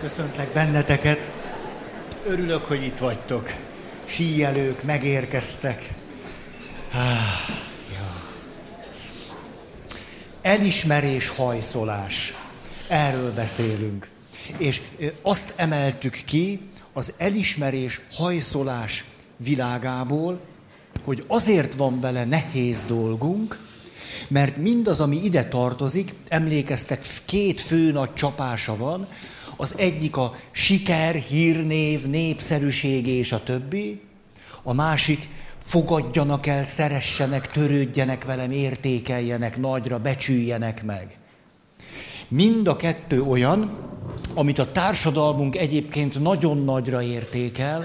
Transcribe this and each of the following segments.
Köszöntlek benneteket. Örülök, hogy itt vagytok. Síjelők megérkeztek. Elismerés, hajszolás. Erről beszélünk. És azt emeltük ki az elismerés, hajszolás világából, hogy azért van vele nehéz dolgunk, mert mindaz, ami ide tartozik, emlékeztek, két fő nagy csapása van, az egyik a siker, hírnév, népszerűség és a többi, a másik fogadjanak el, szeressenek, törődjenek velem, értékeljenek, nagyra becsüljenek meg. Mind a kettő olyan, amit a társadalmunk egyébként nagyon nagyra értékel,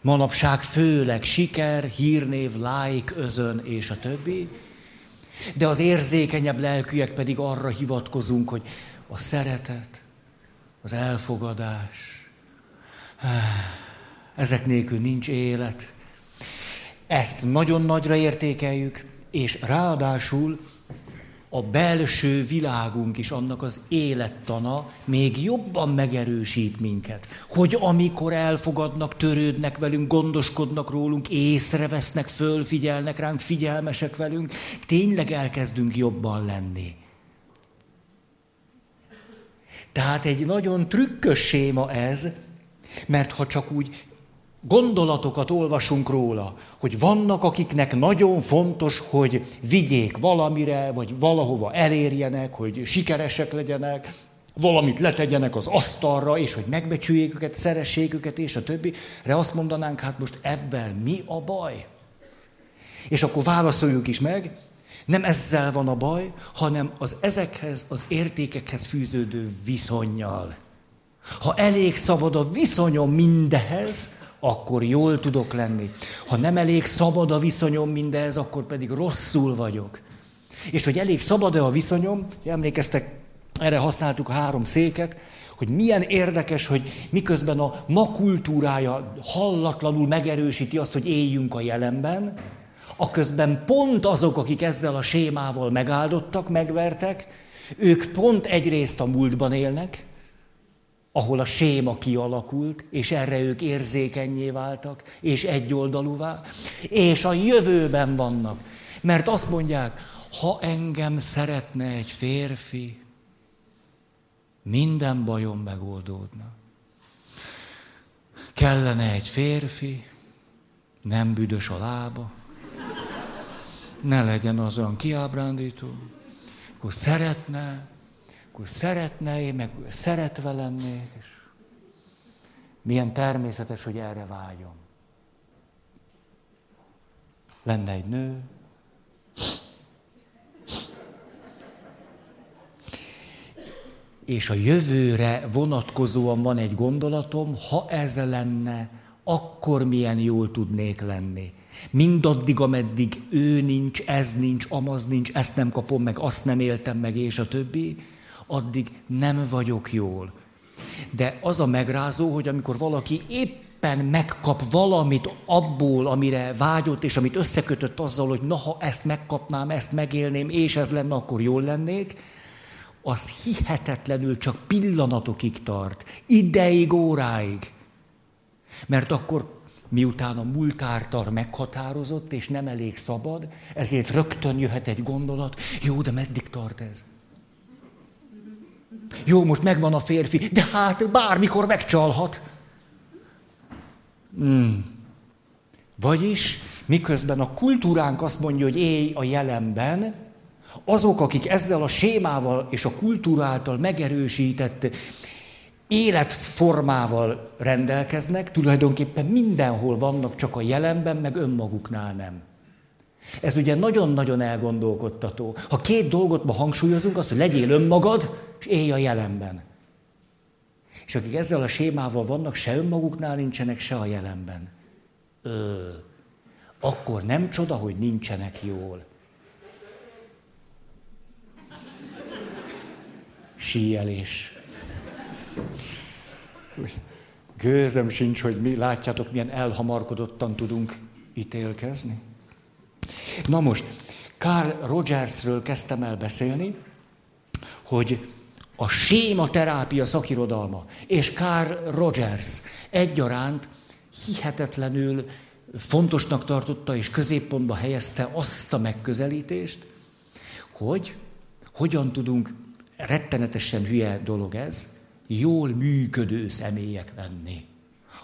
manapság főleg siker, hírnév, lájk, özön és a többi, de az érzékenyebb lelkűek pedig arra hivatkozunk, hogy a szeretet, az elfogadás, ezek nélkül nincs élet. Ezt nagyon nagyra értékeljük, és ráadásul a belső világunk is, annak az élettana még jobban megerősít minket. Hogy amikor elfogadnak, törődnek velünk, gondoskodnak rólunk, észrevesznek, fölfigyelnek ránk, figyelmesek velünk, tényleg elkezdünk jobban lenni. Tehát egy nagyon trükkös séma ez, mert ha csak úgy gondolatokat olvasunk róla, hogy vannak, akiknek nagyon fontos, hogy vigyék valamire, vagy valahova elérjenek, hogy sikeresek legyenek, valamit letegyenek az asztalra, és hogy megbecsüljék őket, szeressék őket, és a többi. De azt mondanánk, hát most ebben mi a baj? És akkor válaszoljuk is meg, nem ezzel van a baj, hanem az ezekhez, az értékekhez fűződő viszonnyal. Ha elég szabad a viszonyom mindehez, akkor jól tudok lenni. Ha nem elég szabad a viszonyom mindehez, akkor pedig rosszul vagyok. És hogy elég szabad-e a viszonyom, emlékeztek, erre használtuk a három széket, hogy milyen érdekes, hogy miközben a ma kultúrája hallatlanul megerősíti azt, hogy éljünk a jelenben, aközben pont azok, akik ezzel a sémával megáldottak, megvertek, ők pont egyrészt a múltban élnek, ahol a séma kialakult, és erre ők érzékennyé váltak, és egyoldalúvá, és a jövőben vannak. Mert azt mondják, ha engem szeretne egy férfi, minden bajom megoldódna. Kellene egy férfi, nem büdös a lába, ne legyen az olyan kiábrándító, akkor szeretne, én meg szeretve lennék, és milyen természetes, hogy erre vágyom. Lenne egy nő. És a jövőre vonatkozóan van egy gondolatom, ha ez lenne, akkor milyen jól tudnék lenni. Mindaddig, ameddig ő nincs, ez nincs, amaz nincs, ezt nem kapom meg, azt nem éltem meg, és a többi, addig nem vagyok jól. De az a megrázó, hogy amikor valaki éppen megkap valamit abból, amire vágyott, és amit összekötött azzal, hogy na, ha ezt megkapnám, ezt megélném, és ez lenne, akkor jól lennék, az hihetetlenül csak pillanatokig tart, ideig, óráig. Mert akkor, miután a múlt által meghatározott, és nem elég szabad, ezért rögtön jöhet egy gondolat, jó, de meddig tart ez? Jó, most megvan a férfi, de hát bármikor megcsalhat. Vagyis, miközben a kultúránk azt mondja, hogy élj a jelenben, azok, akik ezzel a sémával és a kultúra által megerősített életformával rendelkeznek, tulajdonképpen mindenhol vannak, csak a jelenben, meg önmaguknál nem. Ez ugye nagyon-nagyon elgondolkodtató. Ha két dolgot ma hangsúlyozunk, az, hogy legyél önmagad, és élj a jelenben. És akik ezzel a sémával vannak, se önmaguknál nincsenek, se a jelenben. Akkor nem csoda, hogy nincsenek jól. Síelés. Gőzöm sincs, hogy mi, látjátok, milyen elhamarkodottan tudunk ítélkezni. Na most, Carl Rogersről kezdtem el beszélni, hogy a sématerápia szakirodalma és Carl Rogers egyaránt hihetetlenül fontosnak tartotta és középpontba helyezte azt a megközelítést, hogy hogyan tudunk, rettenetesen hülye dolog ez, jól működő személyek lenni.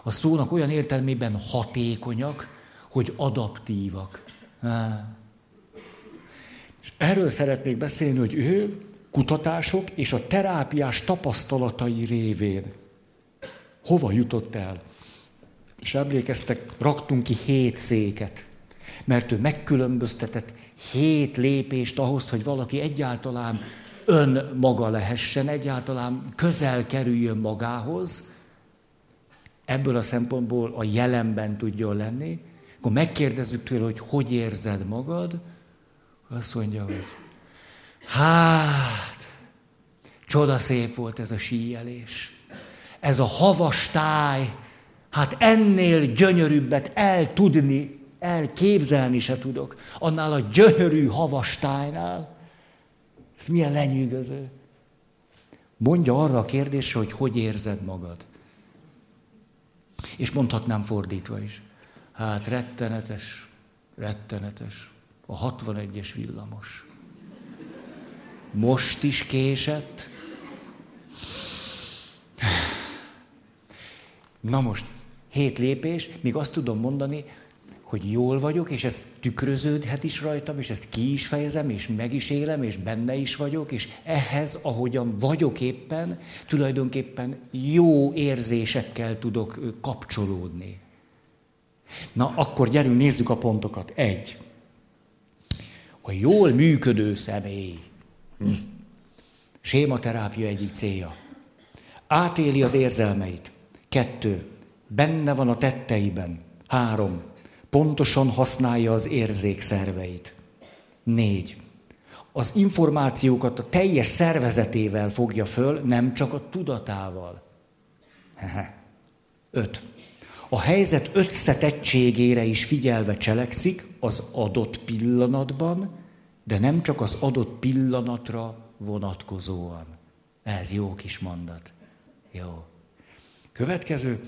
A szónak olyan értelmében hatékonyak, hogy adaptívak. És erről szeretnék beszélni, hogy ő kutatások és a terápiás tapasztalatai révén hova jutott el. És emlékeztek, raktunk ki 7 széket, mert ő megkülönböztetett 7 lépést ahhoz, hogy valaki egyáltalán önmaga lehessen, egyáltalán közel kerüljön magához, ebből a szempontból a jelenben tudjon lenni, akkor megkérdezzük tőle, hogy hogy érzed magad, azt mondja, hogy hát, csodaszép volt ez a síelés, ez a havas táj, hát ennél gyönyörűbbet eltudni, elképzelni se tudok, annál a gyönyörű havas tájnál. Ez milyen lenyűgöző. Mondja arra a kérdésre, hogy hogy érzed magad. És mondhatnám fordítva is. Hát rettenetes, rettenetes. A 61-es villamos. Most is késett. Na most, 7 lépés, még azt tudom mondani, hogy jól vagyok, és ez tükröződhet is rajtam, és ezt ki is fejezem, és meg is élem, és benne is vagyok, és ehhez, ahogyan vagyok éppen, tulajdonképpen jó érzésekkel tudok kapcsolódni. Na, akkor gyerünk, nézzük a pontokat. 1. A jól működő személy. Sématerápia egyik célja. Átéli az érzelmeit. 2. Benne van a tetteiben. 3. Pontosan használja az érzékszerveit. 4. Az információkat a teljes szervezetével fogja föl, nem csak a tudatával. 5. A helyzet összetettségére is figyelve cselekszik az adott pillanatban, de nem csak az adott pillanatra vonatkozóan. Ez jó kis mondat. Jó. Következő.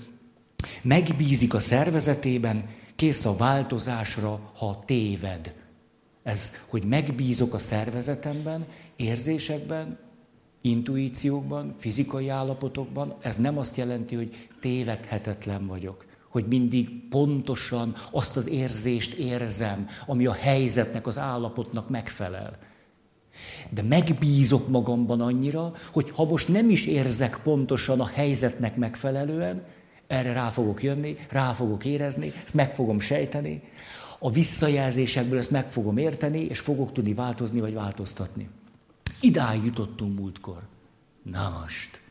Megbízik a szervezetében, kész a változásra, ha téved. Ez, hogy megbízok a szervezetemben, érzésekben, intuíciókban, fizikai állapotokban, ez nem azt jelenti, hogy tévedhetetlen vagyok. Hogy mindig pontosan azt az érzést érzem, ami a helyzetnek, az állapotnak megfelel. De megbízok magamban annyira, hogy ha most nem is érzek pontosan a helyzetnek megfelelően, erre rá fogok jönni, rá fogok érezni, ezt meg fogom sejteni, a visszajelzésekből ezt meg fogom érteni, és fogok tudni változni vagy változtatni. Idáig jutottunk múltkor. Na most.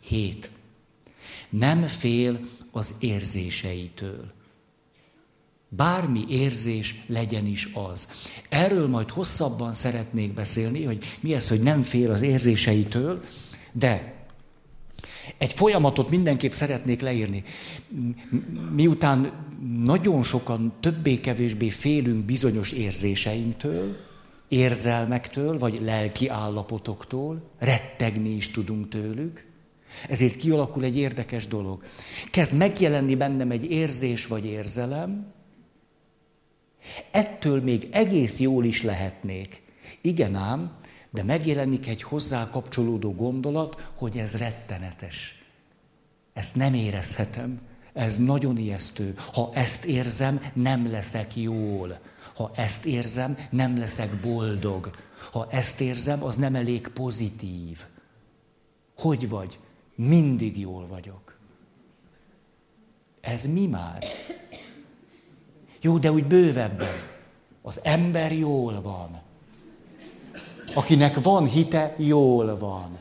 7. Nem fél az érzéseitől. Bármi érzés legyen is az. Erről majd hosszabban szeretnék beszélni, hogy mi ez, hogy nem fél az érzéseitől, de... Egy folyamatot mindenképp szeretnék leírni. Miután nagyon sokan többé-kevésbé félünk bizonyos érzéseinktől, érzelmektől, vagy lelki állapotoktól, rettegni is tudunk tőlük, ezért kialakul egy érdekes dolog. Kezd megjelenni bennem egy érzés vagy érzelem, ettől még egész jól is lehetnék. Igen ám, de megjelenik egy hozzá kapcsolódó gondolat, hogy ez rettenetes. Ezt nem érezhetem, ez nagyon ijesztő. Ha ezt érzem, nem leszek jól. Ha ezt érzem, nem leszek boldog. Ha ezt érzem, az nem elég pozitív. Hogy vagy? Mindig jól vagyok. Ez mi már? Jó, de úgy bővebben. Az ember jól van. Akinek van hite, jól van.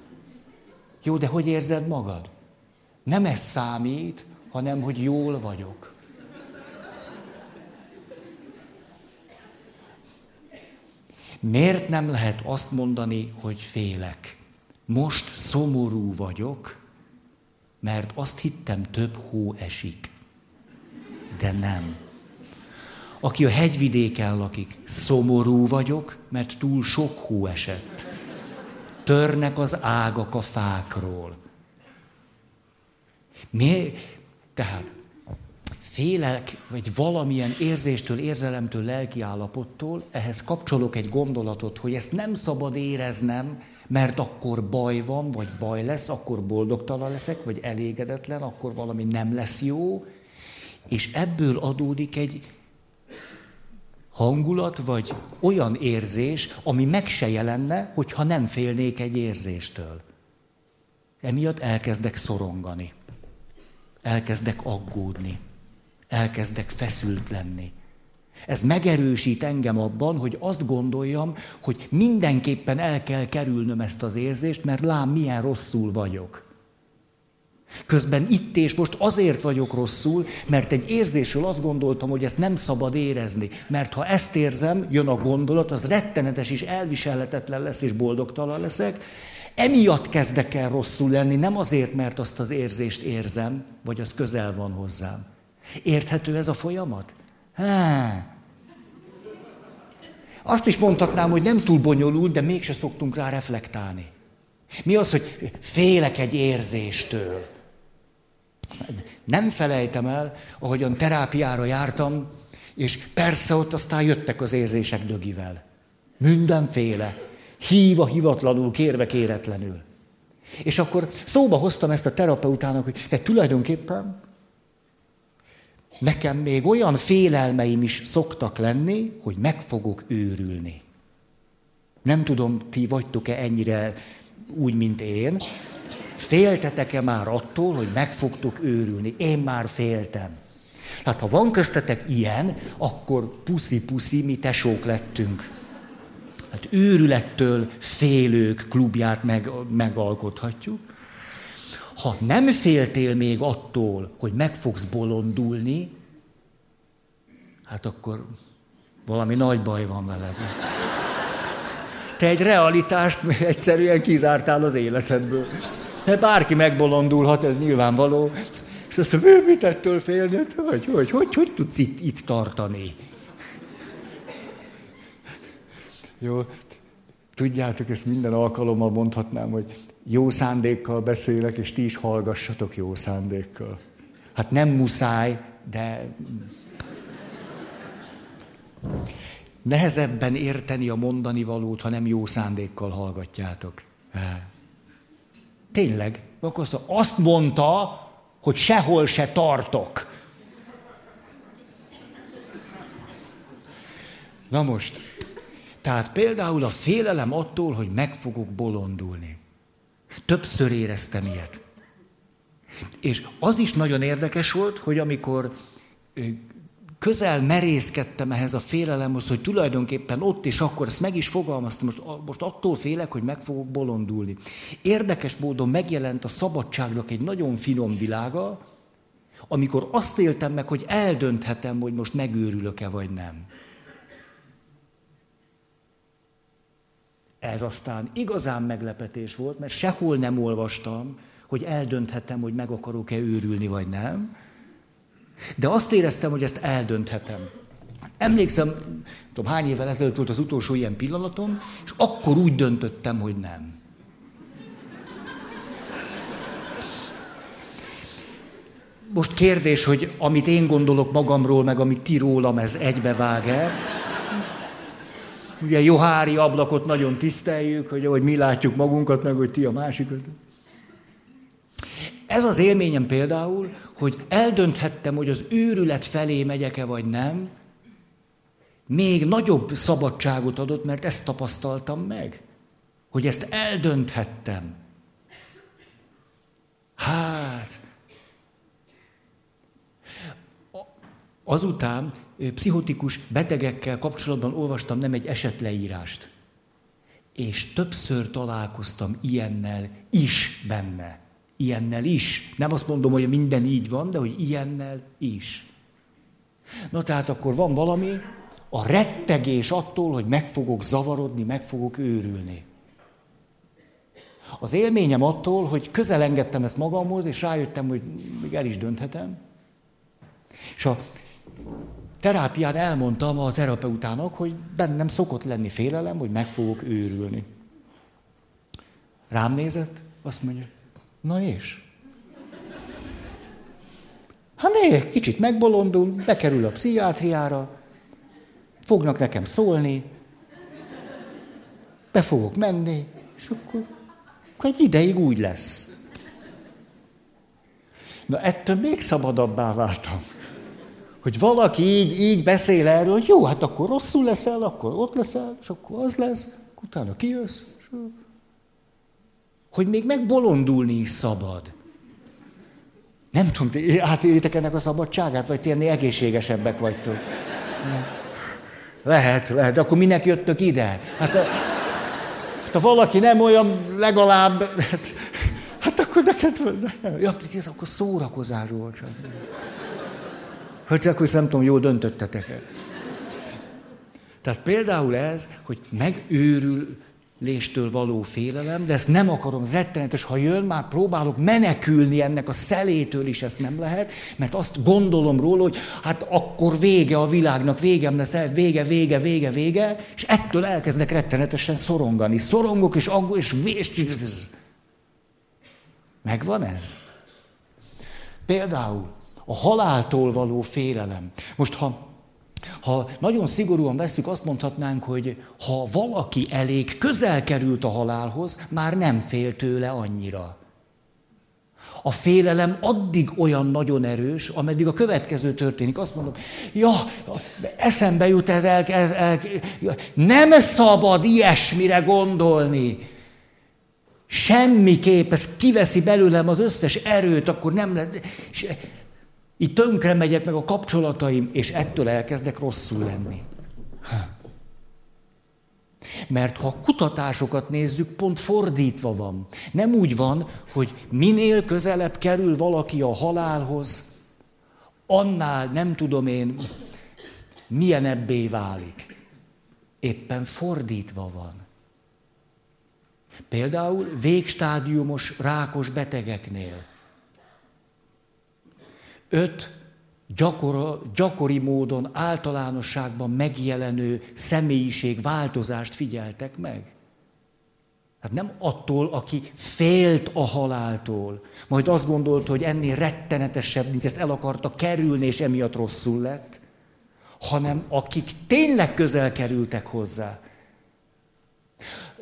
Jó, de hogy érzed magad? Nem ez számít, hanem hogy jól vagyok. Miért nem lehet azt mondani, hogy félek? Most szomorú vagyok, mert azt hittem, több hó esik. De nem. Aki a hegyvidéken lakik, szomorú vagyok, mert túl sok hó esett. törnek az ágak a fákról. Tehát félek, vagy valamilyen érzéstől, érzelemtől, lelkiállapottól, ehhez kapcsolok egy gondolatot, hogy ezt nem szabad éreznem, mert akkor baj van, vagy baj lesz, akkor boldogtalan leszek, vagy elégedetlen, akkor valami nem lesz jó, és ebből adódik egy hangulat, vagy olyan érzés, ami meg se jelenne, hogyha nem félnék egy érzéstől. Emiatt elkezdek szorongani, elkezdek aggódni, elkezdek feszült lenni. Ez megerősít engem abban, hogy azt gondoljam, hogy mindenképpen el kell kerülnöm ezt az érzést, mert lám, milyen rosszul vagyok. Közben itt és most azért vagyok rosszul, mert egy érzésről azt gondoltam, hogy ezt nem szabad érezni. Mert ha ezt érzem, jön a gondolat, az rettenetes és elviselhetetlen lesz, és boldogtalan leszek. Emiatt kezdek el rosszul lenni, nem azért, mert azt az érzést érzem, vagy az közel van hozzám. Érthető ez a folyamat? Azt is mondhatnám, hogy nem túl bonyolult, de mégse szoktunk rá reflektálni. Mi az, hogy félek egy érzéstől? Nem felejtem el, ahogyan terápiára jártam, és persze ott aztán jöttek az érzések dögivel. Mindenféle. Híva hivatlanul, kérve kéretlenül. És akkor szóba hoztam ezt a terapeutának, hogy de tulajdonképpen nekem még olyan félelmeim is szoktak lenni, hogy meg fogok őrülni. Nem tudom, ti vagytok-e ennyire úgy, mint én. Féltetek-e már attól, hogy meg fogtok őrülni? Én már féltem. Hát ha van köztetek ilyen, akkor puszi-puszi, mi tesók lettünk. Hát őrülettől félők klubját megalkothatjuk. Ha nem féltél még attól, hogy meg fogsz bolondulni, hát akkor valami nagy baj van veled. Te egy realitást egyszerűen kizártál az életedből. De bárki megbolondulhat, ez nyilvánvaló. És azt mondja, mit ettől félni? Hogy tudsz itt tartani? Jó, tudjátok, ezt minden alkalommal mondhatnám, hogy jó szándékkal beszélek, és ti is hallgassatok jó szándékkal. Hát nem muszáj, de... Nehezebben érteni a mondani valót, ha nem jó szándékkal hallgatjátok. Tényleg? Akkor azt mondta, hogy sehol se tartok. Na most, tehát például a félelem attól, hogy meg fogok bolondulni. Többször éreztem ilyet. És az is nagyon érdekes volt, hogy amikor... közel merészkedtem ehhez a félelemhoz, hogy tulajdonképpen ott és akkor, ezt meg is fogalmaztam, most attól félek, hogy meg fogok bolondulni. Érdekes módon megjelent a szabadságnak egy nagyon finom világa, amikor azt éltem meg, hogy eldönthetem, hogy most megőrülök-e vagy nem. Ez aztán igazán meglepetés volt, mert sehol nem olvastam, hogy eldönthetem, hogy meg akarok-e őrülni vagy nem. De azt éreztem, hogy ezt eldönthetem. Emlékszem, nem tudom, hány évvel ezelőtt volt az utolsó ilyen pillanatom, és akkor úgy döntöttem, hogy nem. Most kérdés, hogy amit én gondolok magamról, meg amit ti rólam, ez egybevág-e? Ugye Johari ablakot nagyon tiszteljük, hogy mi látjuk magunkat, meg hogy ti a másikat. Ez az élményem például, hogy eldönthettem, hogy az őrület felé megyek-e vagy nem, még nagyobb szabadságot adott, mert ezt tapasztaltam meg, hogy ezt eldönthettem. Hát, azután pszichotikus betegekkel kapcsolatban olvastam nem egy esetleírást, és többször találkoztam ilyennel is benne. Ilyennel is. Nem azt mondom, hogy minden így van, de hogy ilyennel is. Na tehát akkor van valami, a rettegés attól, hogy meg fogok zavarodni, meg fogok őrülni. Az élményem attól, hogy közel engedtem ezt magamhoz, és rájöttem, hogy még el is dönthetem. És a terápián elmondtam a terapeutának, hogy bennem szokott lenni félelem, hogy meg fogok őrülni. Rám nézett, azt mondja, na és? Hát még kicsit megbolondul, bekerül a pszichiátriára, fognak nekem szólni, be fogok menni, és akkor egy ideig úgy lesz. Na ettől még szabadabbá váltam, hogy valaki így beszél erről, hogy jó, hát akkor rosszul leszel, akkor ott leszel, és akkor az lesz, utána kijössz. Hogy még megbolondulni is szabad. Nem tudom, ti átéritek ennek a szabadságát, vagy ti ennél egészségesebbek vagytok. Lehet, de akkor minek jöttök ide? Hát ha valaki nem olyan, legalább... Hát akkor neked... Ja, ez akkor szórakozás volt csak. Hát akkor nem tudom, jól döntöttetek el. Tehát például ez, hogy megőrüléstől való félelem, de ezt nem akarom, ez rettenetes, ha jön, már próbálok menekülni ennek a szelétől is, ezt nem lehet, mert azt gondolom róla, hogy hát akkor vége a világnak, végem lesz, vége, és ettől elkezdek rettenetesen szorongani. Szorongok, és aggódok, és... Megvan ez? Például a haláltól való félelem. Most ha nagyon szigorúan vesszük, azt mondhatnánk, hogy ha valaki elég közel került a halálhoz, már nem fél tőle annyira. A félelem addig olyan nagyon erős, ameddig a következő történik. Azt mondom, ja, eszembe jut ez, nem szabad ilyesmire gondolni. Semmiképp, ez kiveszi belőlem az összes erőt, akkor nem lehet... Így tönkre megyek meg a kapcsolataim, és ettől elkezdek rosszul lenni. Mert ha kutatásokat nézzük, pont fordítva van. Nem úgy van, hogy minél közelebb kerül valaki a halálhoz, annál nem tudom én, milyen ebbé válik. Éppen fordítva van. Például végstádiumos rákos betegeknél. 5 gyakori módon általánosságban megjelenő személyiségváltozást figyeltek meg. Hát nem attól, aki félt a haláltól, majd azt gondolta, hogy ennél rettenetesebb nincs, ezt el akarta kerülni, és emiatt rosszul lett, hanem akik tényleg közel kerültek hozzá.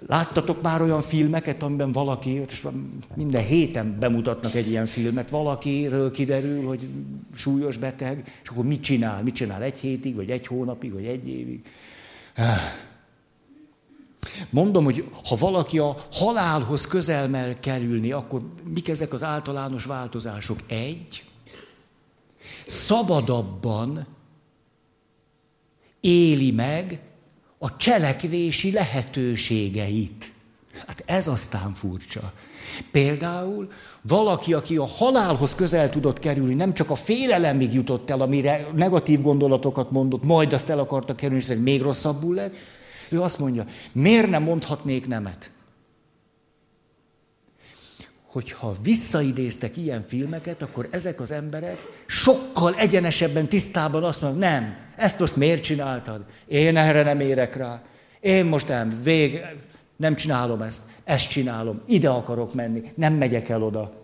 Láttatok már olyan filmeket, amiben valaki, és minden héten bemutatnak egy ilyen filmet, valakiről kiderül, hogy súlyos beteg, és akkor mit csinál? Mit csinál egy hétig, vagy egy hónapig, vagy egy évig? Mondom, hogy ha valaki a halálhoz közel kerülni, akkor mik ezek az általános változások? 1. Szabadabban éli meg a cselekvési lehetőségeit. Hát ez aztán furcsa. Például valaki, aki a halálhoz közel tudott kerülni, nem csak a félelemig jutott el, amire negatív gondolatokat mondott, majd azt el akarta kerülni, és még rosszabbul lett, ő azt mondja, miért nem mondhatnék nemet? Hogyha visszaidéztek ilyen filmeket, akkor ezek az emberek sokkal egyenesebben, tisztában azt mondják, nem, ezt most miért csináltad? Én erre nem érek rá. Én most nem csinálom ezt csinálom, ide akarok menni, nem megyek el oda.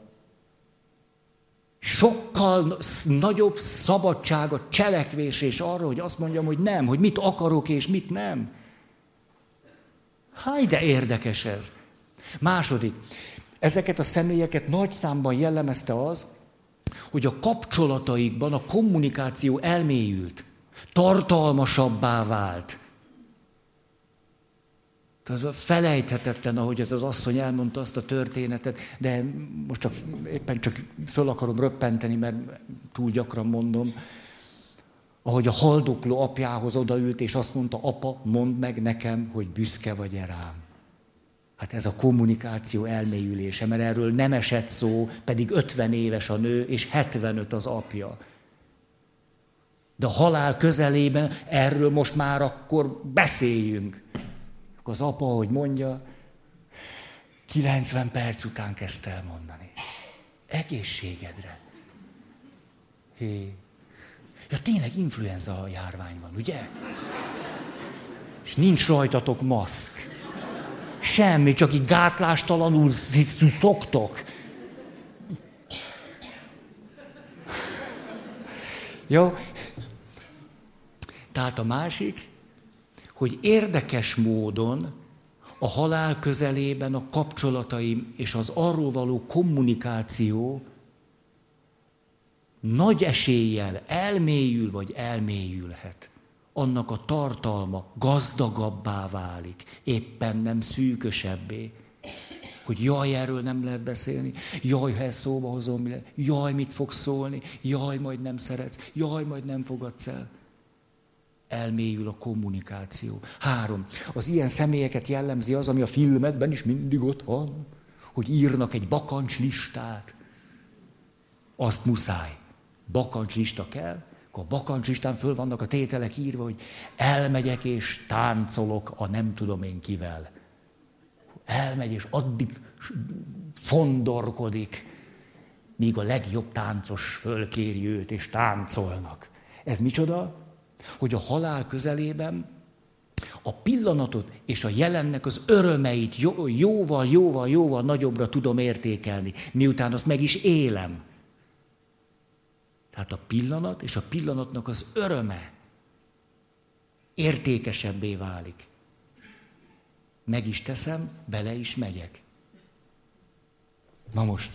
Sokkal nagyobb szabadság a cselekvés és arra, hogy azt mondjam, hogy nem, hogy mit akarok és mit nem. Háj, de érdekes ez. 2. Ezeket a személyeket nagy számban jellemezte az, hogy a kapcsolataikban a kommunikáció elmélyült, tartalmasabbá vált. Tehát felejthetetlen, ahogy ez az asszony elmondta azt a történetet, de most éppen csak föl akarom röppenteni, mert túl gyakran mondom, ahogy a haldokló apjához odaült, és azt mondta, apa, mondd meg nekem, hogy büszke vagy-e rám. Hát ez a kommunikáció elmélyülése, mert erről nem esett szó, pedig 50 éves a nő, és 75 az apja. De a halál közelében erről most már akkor beszéljünk. Akkor az apa, ahogy mondja, 90 perc után kezdte el mondani. Egészségedre. Hé. Ja, tényleg influenza járvány van, ugye? És nincs rajtatok maszk. Semmi, csak így gátlástalanul szoktok. Jó? Tehát a másik, hogy érdekes módon a halál közelében a kapcsolataim és az arról való kommunikáció nagy eséllyel elmélyül vagy elmélyülhet. Annak a tartalma gazdagabbá válik, éppen nem szűkösebbé. Hogy jaj, erről nem lehet beszélni, jaj, ha ezt szóba hozom, jaj, mit fogsz szólni, jaj, majd nem szeretsz, jaj, majd nem fogadsz el. Elmélyül a kommunikáció. 3. Az ilyen személyeket jellemzi az, ami a filmekben is mindig ott van, hogy írnak egy bakancslistát. Azt muszáj. Bakancslista kell, akkor a bakancslistán föl vannak a tételek írva, hogy elmegyek és táncolok a nem tudom én kivel. Elmegy és addig fondorkodik, míg a legjobb táncos fölkéri őt, és táncolnak. Ez micsoda? Hogy a halál közelében a pillanatot és a jelennek az örömeit jóval nagyobbra tudom értékelni, miután azt meg is élem. Tehát a pillanat és a pillanatnak az öröme értékesebbé válik. Meg is teszem, bele is megyek. Na most,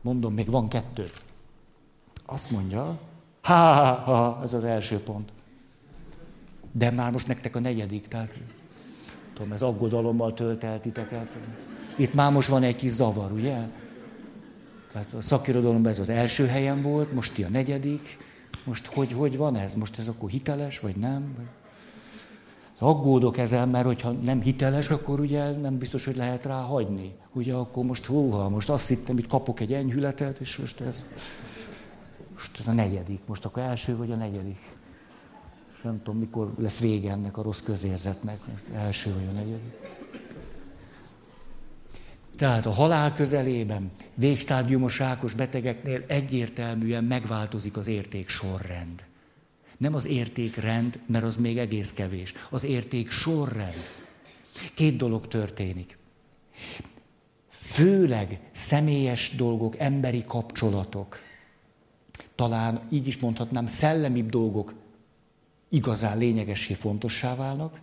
mondom, még van 2. Azt mondja, ez az első pont. De már most nektek a 4., tehát tudom, ez aggodalommal tölt el titeket. Itt már most van egy kis zavar, ugye? Tehát a szakirodalomban ez az első helyen volt, most ti a 4. Most hogy van ez? Most ez akkor hiteles, vagy nem? Aggódok ezen, mert hogyha nem hiteles, akkor ugye nem biztos, hogy lehet rá hagyni. Ugye akkor most húha, most azt hittem, hogy kapok egy enyhületet, és most ez a 4. Most akkor első vagy a 4. És nem tudom, mikor lesz vége ennek a rossz közérzetnek. Első vagy a 4. Tehát a halál közelében, végstádiumos rákos betegeknél egyértelműen megváltozik az értéksorrend. Nem az értékrend, mert az még egész kevés. Az értéksorrend. 2 dolog történik. Főleg személyes dolgok, emberi kapcsolatok, talán így is mondhatnám, szellemibb dolgok igazán lényegessé fontossá válnak.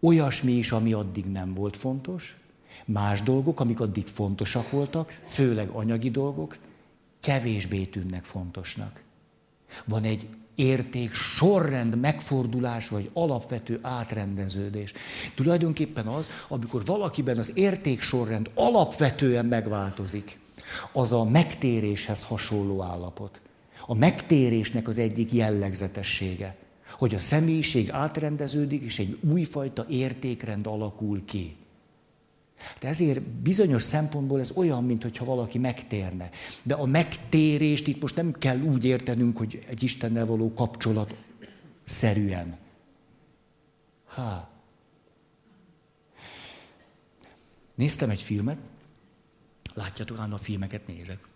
Olyasmi is, ami addig nem volt fontos. Más dolgok, amik addig fontosak voltak, főleg anyagi dolgok, kevésbé tűnnek fontosnak. Van egy érték, sorrend, megfordulás, vagy alapvető átrendeződés. Tulajdonképpen az, amikor valakiben az érték sorrend alapvetően megváltozik, az a megtéréshez hasonló állapot. A megtérésnek az egyik jellegzetessége, hogy a személyiség átrendeződik, és egy újfajta értékrend alakul ki. De ezért bizonyos szempontból ez olyan, mintha valaki megtérne. De a megtérést itt most nem kell úgy értenünk, hogy egy Istennel való kapcsolat szerűen. Néztem egy filmet, látjátok, ám a filmeket nézek.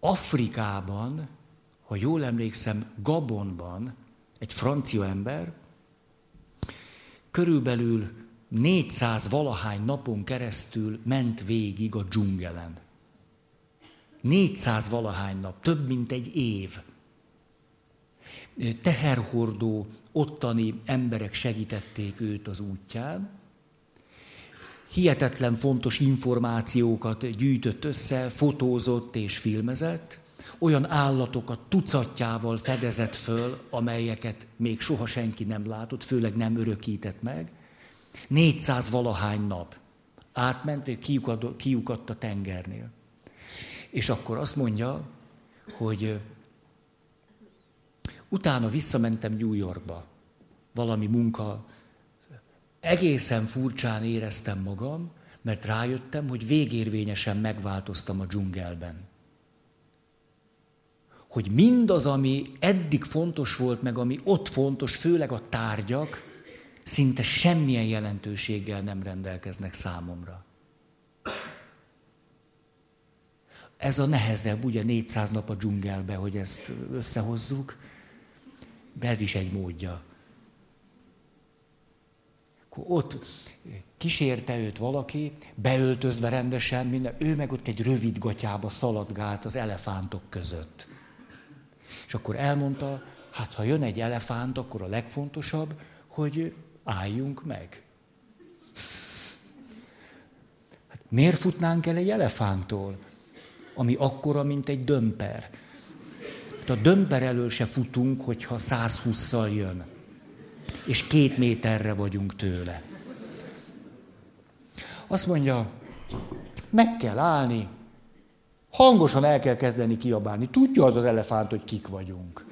Afrikában, ha jól emlékszem, Gabonban egy francia ember körülbelül 400 valahány napon keresztül ment végig a dzsungelen. 400 valahány nap, több mint egy év. Teherhordó ottani emberek segítették őt az útján. Hihetetlen fontos információkat gyűjtött össze, fotózott és filmezett. Olyan állatokat tucatjával fedezett föl, amelyeket még soha senki nem látott, főleg nem örökített meg. 400 valahány nap átment, vagy kiukadt a tengernél. És akkor azt mondja, hogy utána visszamentem New Yorkba valami munka. Egészen furcsán éreztem magam, mert rájöttem, hogy végérvényesen megváltoztam a dzsungelben. Hogy mindaz, ami eddig fontos volt, meg ami ott fontos, főleg a tárgyak, szinte semmilyen jelentőséggel nem rendelkeznek számomra. Ez a nehezebb, ugye 400 nap a dzsungelbe, hogy ezt összehozzuk, de ez is egy módja. Akkor ott kísérte őt valaki, beöltözve rendesen, minden, ő meg ott egy rövid gatyába szaladgált az elefántok között. És akkor elmondta, hát ha jön egy elefánt, akkor a legfontosabb, hogy álljunk meg. Hát miért futnánk el egy elefánttól, ami akkora, mint egy dömper? Hát a dömper elől se futunk, hogyha 120-szal jön, és 2 méterre vagyunk tőle. Azt mondja, meg kell állni, hangosan el kell kezdeni kiabálni. Tudja az az elefánt, hogy kik vagyunk.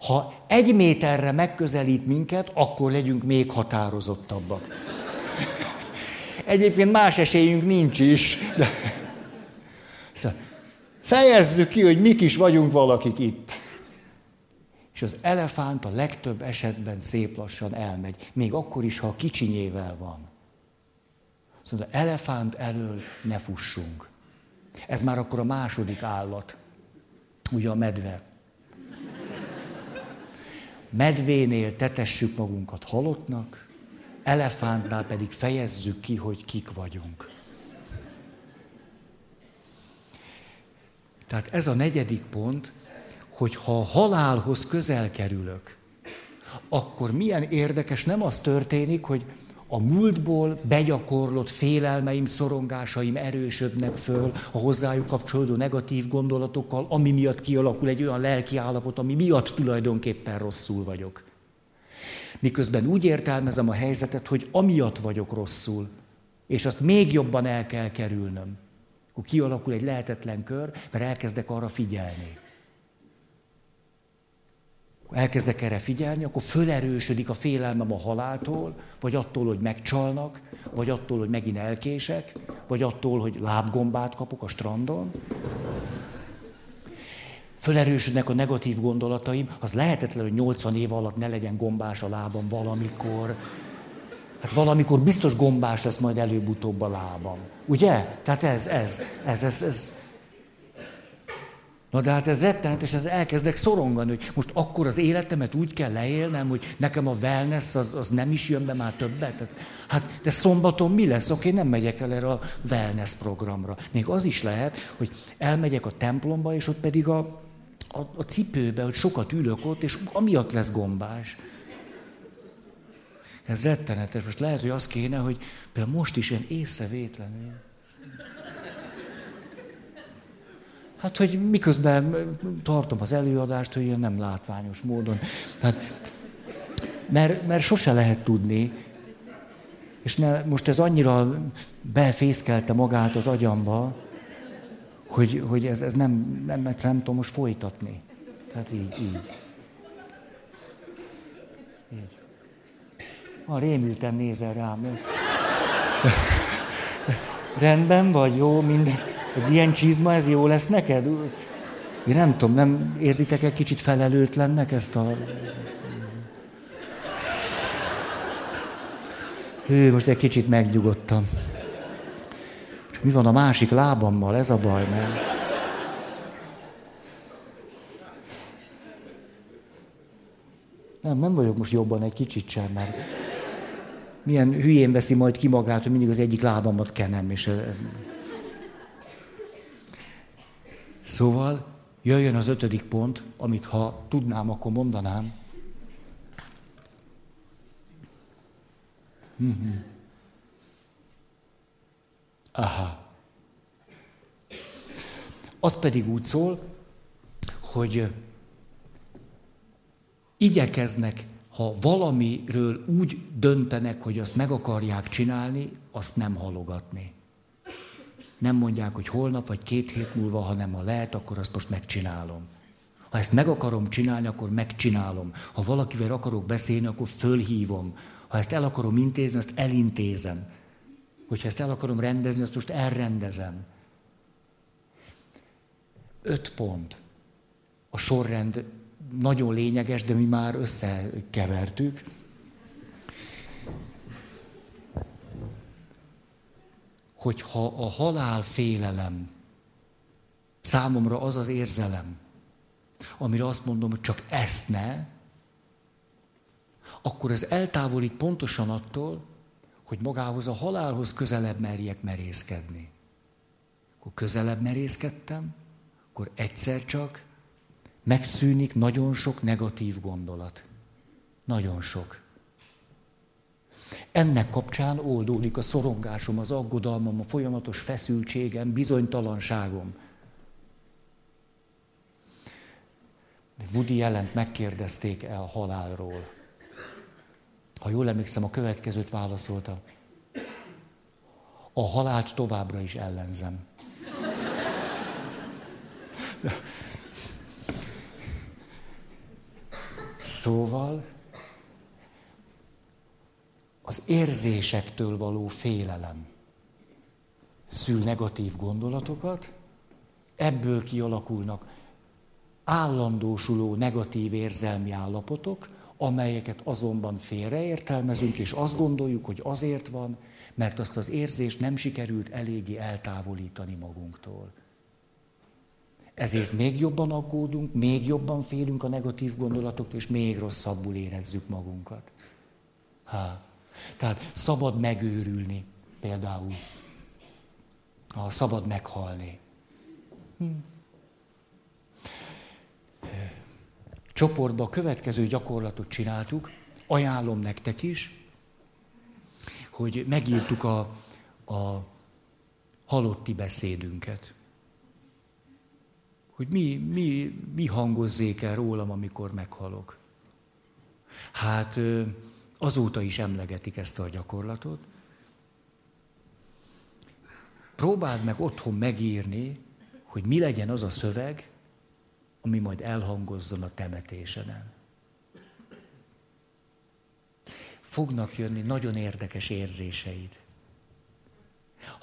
Ha 1 méterre megközelít minket, akkor legyünk még határozottabbak. Egyébként más esélyünk nincs is. De... Szóval fejezzük ki, hogy mik is vagyunk valakik itt. És az elefánt a legtöbb esetben szép lassan elmegy, még akkor is, ha a kicsinyével van. Szóval az elefánt elől ne fussunk. Ez már akkor a második állat, ugye a medve. Medvénél tetessük magunkat halottnak, elefántnál pedig fejezzük ki, hogy kik vagyunk. Tehát ez a 4. pont, hogy ha a halálhoz közel kerülök, akkor milyen érdekes, nem az történik, hogy a múltból begyakorlott félelmeim, szorongásaim erősödnek föl a hozzájuk kapcsolódó negatív gondolatokkal, ami miatt kialakul egy olyan lelki állapot, ami miatt tulajdonképpen rosszul vagyok. Miközben úgy értelmezem a helyzetet, hogy amiatt vagyok rosszul, és azt még jobban el kell kerülnöm. Akkor kialakul egy lehetetlen kör, mert elkezdek arra figyelni. Elkezdek erre figyelni, akkor fölerősödik a félelmem a haláltól, vagy attól, hogy megcsalnak, vagy attól, hogy megint elkések, vagy attól, hogy lábgombát kapok a strandon. Fölerősödnek a negatív gondolataim, az lehetetlen, hogy 80 év alatt ne legyen gombás a lábam valamikor. Hát valamikor biztos gombás lesz majd előbb-utóbb a lábam. Ugye? Tehát ez. Na de hát ez rettenet, és ezzel elkezdek szorongani, hogy most akkor az életemet úgy kell leélnem, hogy nekem a wellness az nem is jön be már többet. Hát de szombaton mi lesz? Oké, nem megyek el erre a wellness programra. Még az is lehet, hogy elmegyek a templomba, és ott pedig a cipőbe, hogy sokat ülök ott, és amiatt lesz gombás. Ez rettenetes. Most lehet, hogy az kéne, hogy például most is ilyen észrevétlenül. Hát, hogy miközben tartom az előadást, hogy ilyen nem látványos módon. Tehát, mert sose lehet tudni, és most ez annyira befészkelte magát az agyamba, hogy ez nem tudom most folytatni. Tehát így. Rémülten nézel rám. Rendben vagy, jó, minden... Egy ilyen csizma, ez jó lesz neked? Én nem tudom, nem érzitek egy kicsit felelőtlennek ezt a... Hű, most egy kicsit megnyugodtam. És mi van a másik lábammal? Ez a baj, mert... Nem vagyok most jobban egy kicsit sem, mert... Milyen hülyén veszi majd ki magát, hogy mindig az egyik lábamat kenem, és... Szóval jöjjön az 5. pont, amit ha tudnám, akkor mondanám. Aha. Az pedig úgy szól, hogy igyekeznek, ha valamiről úgy döntenek, hogy azt meg akarják csinálni, azt nem halogatni. Nem mondják, hogy holnap vagy 2 hét múlva, hanem ha lehet, akkor azt most megcsinálom. Ha ezt meg akarom csinálni, akkor megcsinálom. Ha valakivel akarok beszélni, akkor fölhívom. Ha ezt el akarom intézni, azt elintézem. Hogyha ezt el akarom rendezni, azt most elrendezem. 5 pont. A sorrend nagyon lényeges, de mi már összekevertük. Hogyha a halálfélelem számomra az az érzelem, amire azt mondom, hogy csak ezt ne, akkor ez eltávolít pontosan attól, hogy magához a halálhoz közelebb merjek merészkedni. Akkor közelebb merészkedtem, akkor egyszer csak megszűnik nagyon sok negatív gondolat. Nagyon sok. Ennek kapcsán oldódik a szorongásom, az aggodalmam, a folyamatos feszültségem, bizonytalanságom. Woody Allent megkérdezték el a halálról. Ha jól emlékszem, a következőt válaszolta. A halált továbbra is ellenzem. Szóval az érzésektől való félelem szül negatív gondolatokat, ebből kialakulnak állandósuló negatív érzelmi állapotok, amelyeket azonban félreértelmezünk, és azt gondoljuk, hogy azért van, mert azt az érzést nem sikerült eléggé eltávolítani magunktól. Ezért még jobban aggódunk, még jobban félünk a negatív gondolatoktól, és még rosszabbul érezzük magunkat. Tehát szabad megőrülni például, szabad meghalni. Csoportban a következő gyakorlatot csináltuk, ajánlom nektek is, hogy megírtuk a halotti beszédünket. Hogy mi hangozzék el rólam, amikor meghalok. Hát azóta is emlegetik ezt a gyakorlatot. Próbáld meg otthon megírni, hogy mi legyen az a szöveg, ami majd elhangozzon a temetésenen. Fognak jönni nagyon érdekes érzéseid.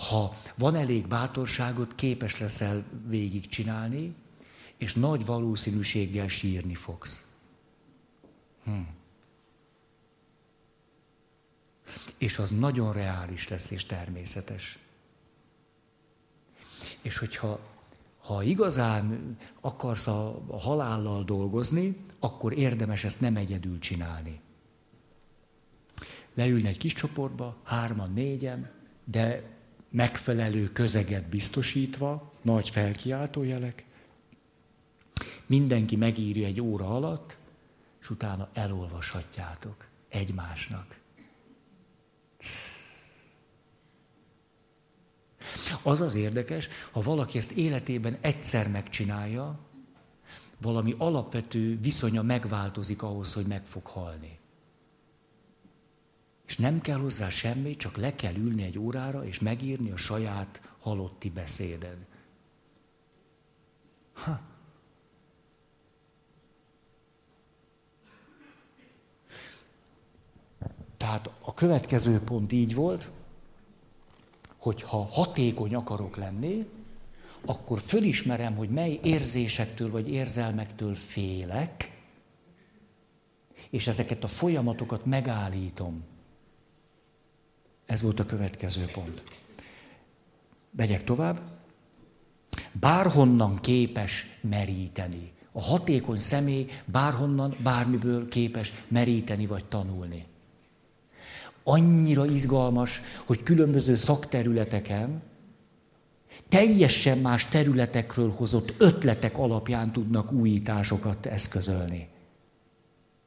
Ha van elég bátorságot, képes leszel végigcsinálni, és nagy valószínűséggel sírni fogsz. És az nagyon reális lesz és természetes. És hogyha igazán akarsz a halállal dolgozni, akkor érdemes ezt nem egyedül csinálni. Leülni egy kis csoportba, 3-4, de megfelelő közeget biztosítva, nagy felkiáltójelek. Mindenki megírja 1 óra alatt, és utána elolvashatjátok egymásnak. Az az érdekes, ha valaki ezt életében egyszer megcsinálja, valami alapvető viszonya megváltozik ahhoz, hogy meg fog halni. És nem kell hozzá semmi, csak le kell ülni 1 órára, és megírni a saját halotti beszéded. Tehát a következő pont így volt, hogy ha hatékony akarok lenni, akkor fölismerem, hogy mely érzésektől vagy érzelmektől félek, és ezeket a folyamatokat megállítom. Ez volt a következő pont. Megyek tovább. Bárhonnan képes meríteni. A hatékony személy bárhonnan, bármiből képes meríteni vagy tanulni. Annyira izgalmas, hogy különböző szakterületeken teljesen más területekről hozott ötletek alapján tudnak újításokat eszközölni.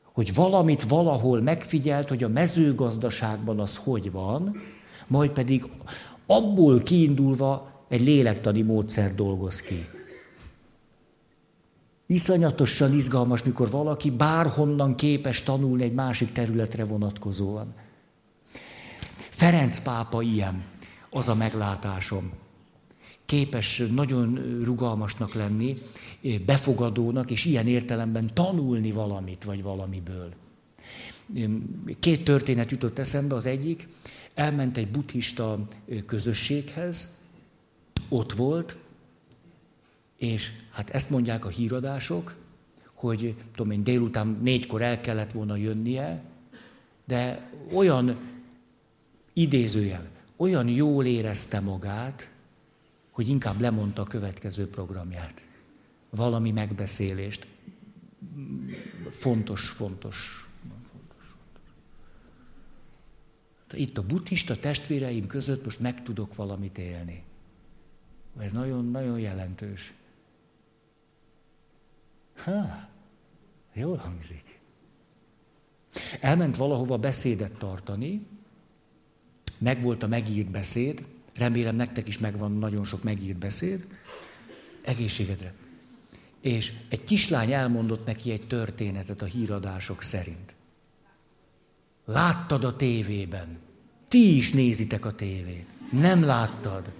Hogy valamit valahol megfigyelt, hogy a mezőgazdaságban az hogy van, majd pedig abból kiindulva egy lélektani módszer dolgoz ki. Iszonyatosan izgalmas, mikor valaki bárhonnan képes tanulni egy másik területre vonatkozóan. Ferenc pápa ilyen, az a meglátásom. Képes nagyon rugalmasnak lenni, befogadónak, és ilyen értelemben tanulni valamit, vagy valamiből. 2 történet jutott eszembe, az egyik, elment egy buddhista közösséghez, ott volt, és hát ezt mondják a híradások, hogy tudom én, délután 4-kor el kellett volna jönnie, de olyan, idézőjel, olyan jól érezte magát, hogy inkább lemondta a következő programját. Valami megbeszélést. Fontos. Itt a buddhista testvéreim között most meg tudok valamit élni. Ez nagyon-nagyon jelentős. Jól hangzik. Elment valahova beszédet tartani, megvolt a megírt beszéd, remélem nektek is megvan nagyon sok megírt beszéd, egészségedre. És egy kislány elmondott neki egy történetet a híradások szerint. Láttad a tévében. Ti is nézitek a tévét. Nem láttad.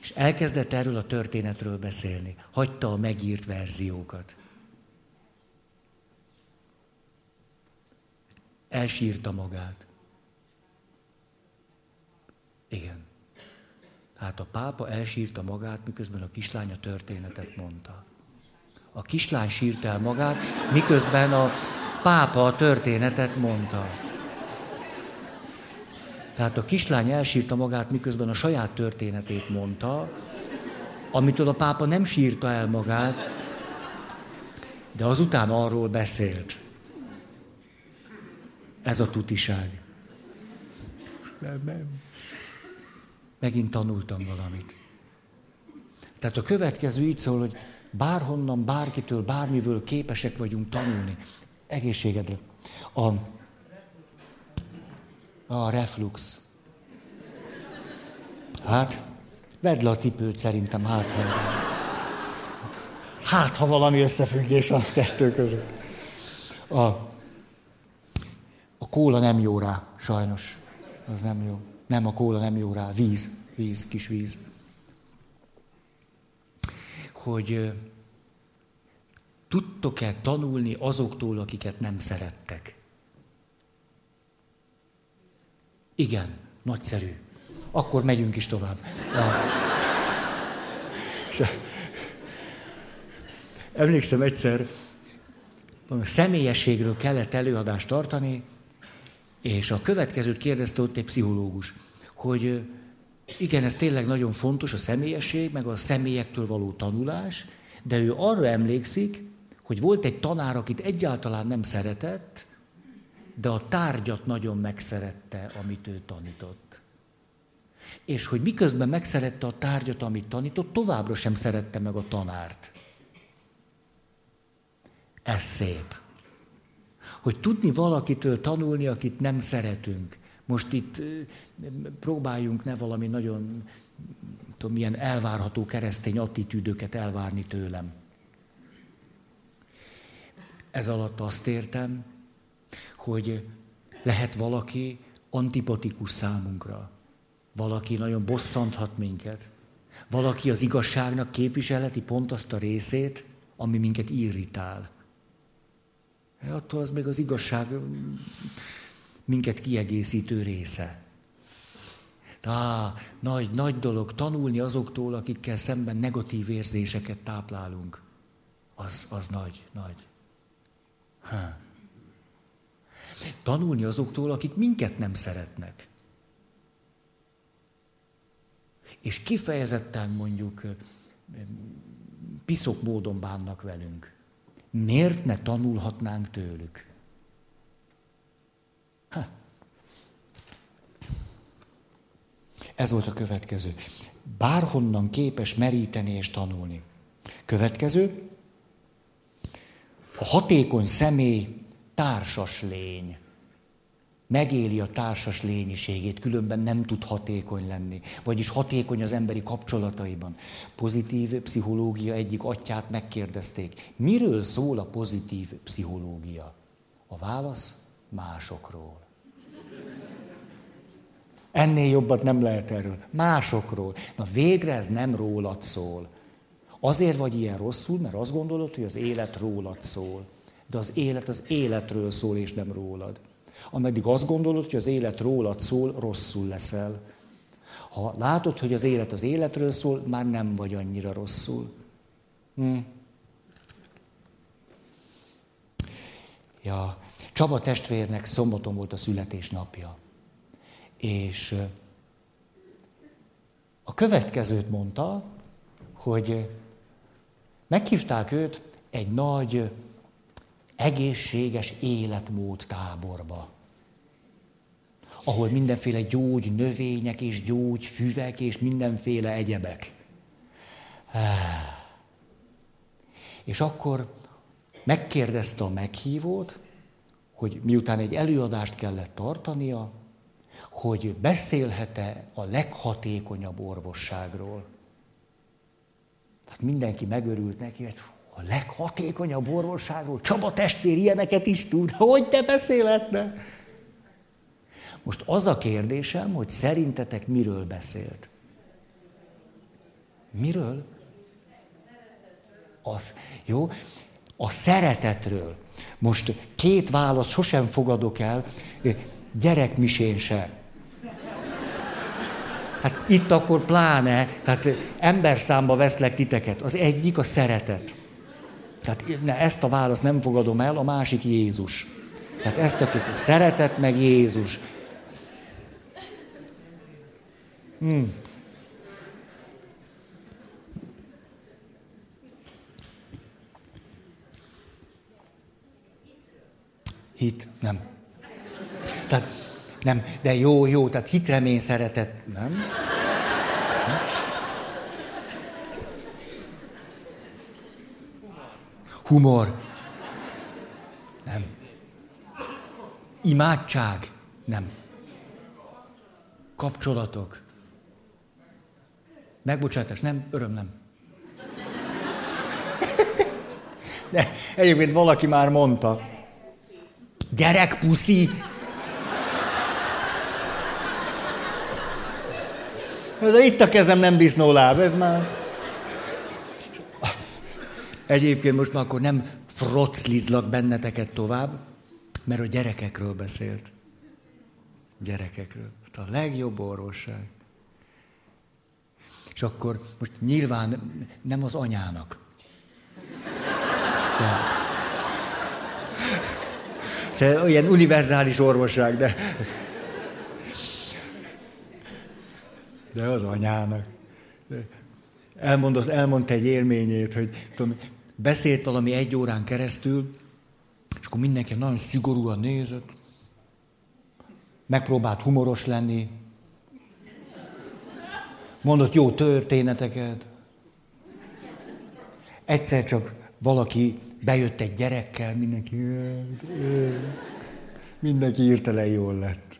És elkezdett erről a történetről beszélni. Hagyta a megírt verziókat. Elsírta magát. Igen. Hát a pápa elsírta magát, miközben a kislány a történetet mondta. A kislány sírta el magát, miközben a pápa a történetet mondta. Tehát a kislány elsírta magát, miközben a saját történetét mondta, amitől a pápa nem sírta el magát, de azután arról beszélt. Ez a tutiság. Nem. Megint tanultam valamit. Tehát a következő így szól, hogy bárhonnan, bárkitől, bármiből képesek vagyunk tanulni. Egészségedre. A reflux. Hát, vedd le a cipőt szerintem, ha valami összefüggés van a kettő között. A kóla nem jó rá, sajnos. Az nem jó. Nem, a kóla nem jó rá. Víz, kis víz. Hogy tudtok-e tanulni azoktól, akiket nem szerettek? Igen, nagyszerű. Akkor megyünk is tovább. Emlékszem egyszer, személyességről kellett előadást tartani, és a következőt kérdezte ott egy pszichológus, hogy igen, ez tényleg nagyon fontos, a személyesség, meg a személyektől való tanulás, de ő arra emlékszik, hogy volt egy tanár, akit egyáltalán nem szeretett, de a tárgyat nagyon megszerette, amit ő tanított. És hogy miközben megszerette a tárgyat, amit tanított, továbbra sem szerette meg a tanárt. Ez szép. Hogy tudni valakitől tanulni, akit nem szeretünk. Most itt próbáljunk ne valami nagyon, tudom, milyen elvárható keresztény attitűdöket elvárni tőlem. Ez alatt azt értem, hogy lehet valaki antipatikus számunkra. Valaki nagyon bosszanthat minket. Valaki az igazságnak képviselheti pont azt a részét, ami minket irritál. Attól az még az igazság minket kiegészítő része. Nagy dolog tanulni azoktól, akikkel szemben negatív érzéseket táplálunk. Az nagy. Tanulni azoktól, akik minket nem szeretnek. És kifejezetten mondjuk piszok módon bánnak velünk. Miért ne tanulhatnánk tőlük? Ez volt a következő. Bárhonnan képes meríteni és tanulni. Következő. A hatékony személy társas lény. Megéli a társas lényiségét, különben nem tud hatékony lenni. Vagyis hatékony az emberi kapcsolataiban. Pozitív pszichológia egyik atyját megkérdezték. Miről szól a pozitív pszichológia? A válasz másokról. Ennél jobbat nem lehet erről. Másokról. Na végre ez nem rólad szól. Azért vagy ilyen rosszul, mert azt gondolod, hogy az élet rólad szól. De az élet az életről szól, és nem rólad. Ameddig azt gondolod, hogy az élet rólad szól, rosszul leszel. Ha látod, hogy az élet az életről szól, már nem vagy annyira rosszul. Ja. Csaba testvérnek szombaton volt a születésnapja. És a következőt mondta, hogy meghívták őt egy nagy egészséges életmód táborba. ahol mindenféle gyógynövények és gyógyfüvek és mindenféle egyebek. És akkor megkérdezte a meghívót, hogy miután egy előadást kellett tartania, hogy beszélhet-e a leghatékonyabb orvosságról. Tehát mindenki megörült neki, hogy a leghatékonyabb orvosságról? Csaba testvér ilyeneket is tud, hogy te beszélhetne? Most az a kérdésem, hogy szerintetek miről beszélt? Miről? Az, jó? A szeretetről. Most két választ sosem fogadok el, gyerekmisén se. Hát itt akkor pláne, tehát emberszámba veszlek titeket. Az egyik a szeretet. Tehát ezt a választ nem fogadom el, a másik Jézus. Tehát ezt a két, szeretet meg Jézus. Hit, nem. Tehát, nem, de jó, tehát hit, remény, szeretet, nem. Humor. Nem. Imádság. Nem. Kapcsolatok. Megbocsátás. Nem. Öröm. Nem. De egyébként valaki már mondta. Gyerekpuszi. De itt a kezem nem disznóláb, ez már... Egyébként most már akkor nem froclizlak benneteket tovább, mert a gyerekekről beszélt. Gyerekekről. A legjobb orvosság. És akkor most nyilván nem az anyának. De olyan univerzális orvosság, de az anyának. Elmondta egy élményét, hogy tudom, beszélt valami egy órán keresztül, és akkor mindenki nagyon szigorúan nézett, megpróbált humoros lenni, mondott jó történeteket. Egyszer csak valaki bejött egy gyerekkel, mindenki hirtelen jól lett.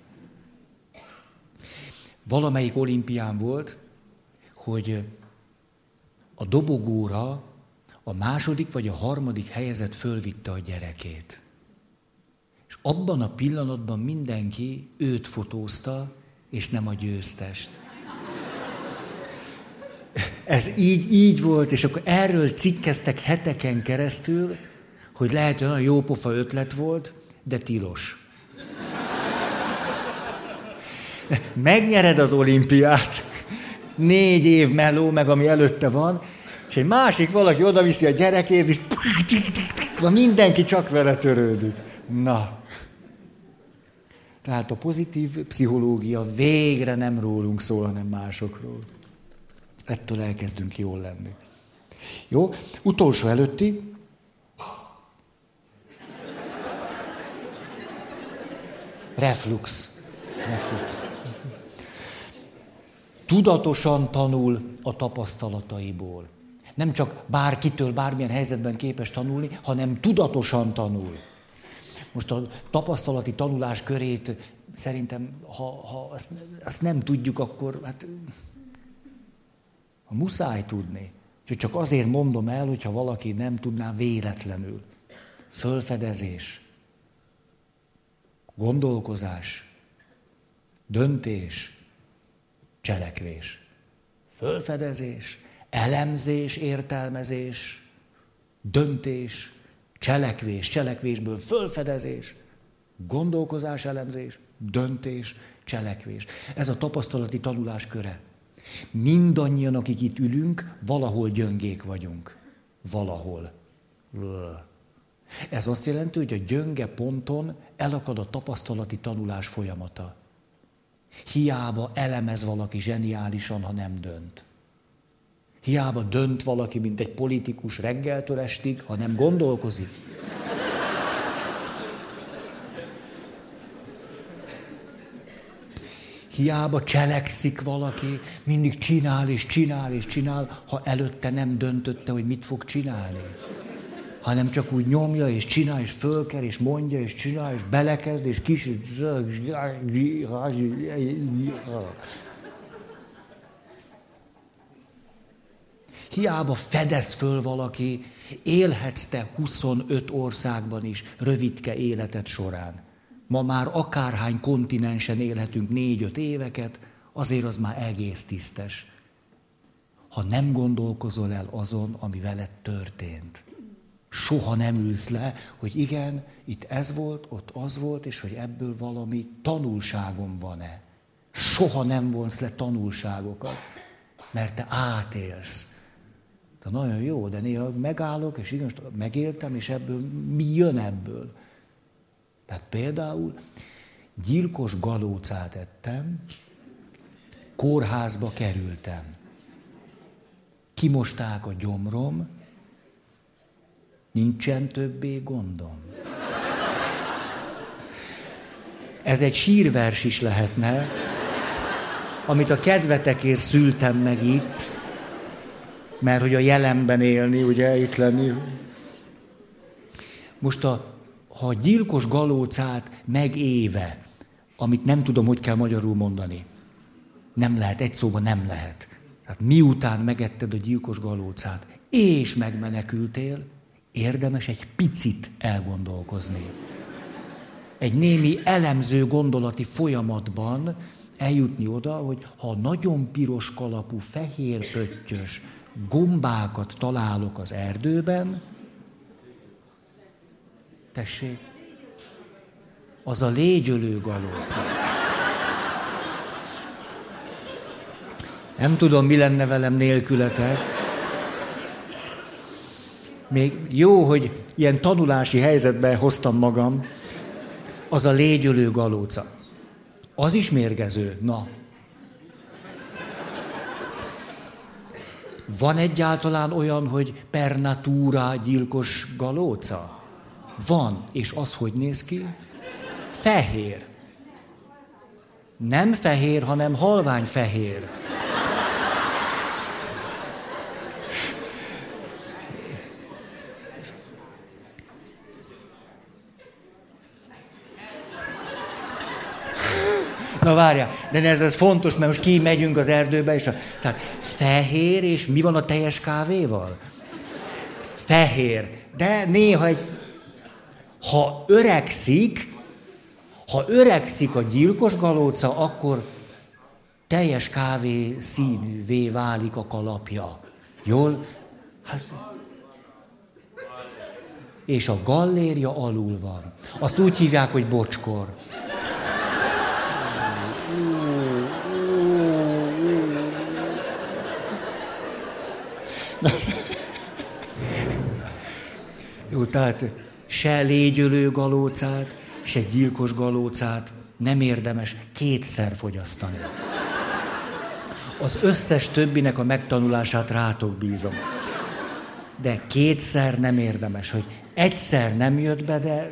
Valamelyik olimpián volt, hogy a dobogóra a második vagy a harmadik helyezett fölvitte a gyerekét. És abban a pillanatban mindenki őt fotózta, és nem a győztest. Ez így volt, és akkor erről cikkeztek heteken keresztül, hogy lehet, hogy olyan jópofa ötlet volt, de tilos. Megnyered az olimpiát. 4 év meló, meg ami előtte van, és egy másik valaki odaviszi a gyerekét, és mindenki csak vele törődik. Na. Tehát a pozitív pszichológia végre nem rólunk szól, hanem másokról. Ettől elkezdünk jól lenni. Jó? Utolsó előtti. Reflux. Tudatosan tanul a tapasztalataiból. Nem csak bárkitől, bármilyen helyzetben képes tanulni, hanem tudatosan tanul. Most a tapasztalati tanulás körét szerintem, ha azt nem tudjuk, akkor hát muszáj tudni. Úgyhogy csak azért mondom el, hogyha valaki nem tudná véletlenül. Fölfedezés, gondolkozás, döntés, cselekvés. Fölfedezés, elemzés, értelmezés, döntés, cselekvés, cselekvésből fölfedezés, gondolkozás, elemzés, döntés, cselekvés. Ez a tapasztalati tanulás köre. Mindannyian, akik itt ülünk, valahol gyöngék vagyunk. Valahol. Ez azt jelenti, hogy a gyönge ponton elakad a tapasztalati tanulás folyamata. Hiába elemez valaki zseniálisan, ha nem dönt. Hiába dönt valaki, mint egy politikus reggeltől estig, ha nem gondolkozik. Hiába cselekszik valaki, mindig csinál és csinál és csinál, ha előtte nem döntötte, hogy mit fog csinálni. Hanem csak úgy nyomja és csinál, és fölker, és mondja, és csinál, és belekezd, és kis... Hiába fedez föl valaki, élhetsz te 25 országban is rövidke életed során. Ma már akárhány kontinensen élhetünk 4-5 éveket, azért az már egész tisztes. Ha nem gondolkozol el azon, ami veled történt. Soha nem ülsz le, hogy igen, itt ez volt, ott az volt, és hogy ebből valami tanulságom van-e. Soha nem vonsz le tanulságokat, mert te átélsz. De nagyon jó, de néha megállok, és igen, megéltem, és ebből mi jön ebből? Tehát például gyilkos galócát ettem, kórházba kerültem. Kimosták a gyomrom, nincsen többé gondom. Ez egy sírvers is lehetne, amit a kedvetekért szültem meg itt, mert hogy a jelenben élni, ugye, itt lenni. Most ha a gyilkos galócát megéve, amit nem tudom, hogy kell magyarul mondani, nem lehet, egy szóban nem lehet. Tehát miután megetted a gyilkos galócát, és megmenekültél, érdemes egy picit elgondolkozni. Egy némi elemző gondolati folyamatban eljutni oda, hogy ha nagyon piros kalapú, fehér pöttyös gombákat találok az erdőben, tessék, az a légyölő galóca. Nem tudom, mi lenne velem nélkületek. Még jó, hogy ilyen tanulási helyzetben hoztam magam. Az a légyölő galóca. Az is mérgező. Na. Van egyáltalán olyan, hogy per natura gyilkos galóca? Van, és az hogy néz ki? Fehér. Nem fehér, hanem halvány fehér. Na várjál, de ez fontos, mert most kimegyünk az erdőbe, és tehát fehér, és mi van a teljes kávéval? Fehér, de néha egy... Ha öregszik a gyilkos galóca, akkor teljes kávé színűvé válik a kalapja. Jól? Hát... És a gallérja alul van. Azt úgy hívják, hogy bocskor. Jó, tehát... Se légyölő galócát, se gyilkos galócát nem érdemes kétszer fogyasztani. Az összes többinek a megtanulását rátok bízom. De kétszer nem érdemes, hogy egyszer nem jött be, de...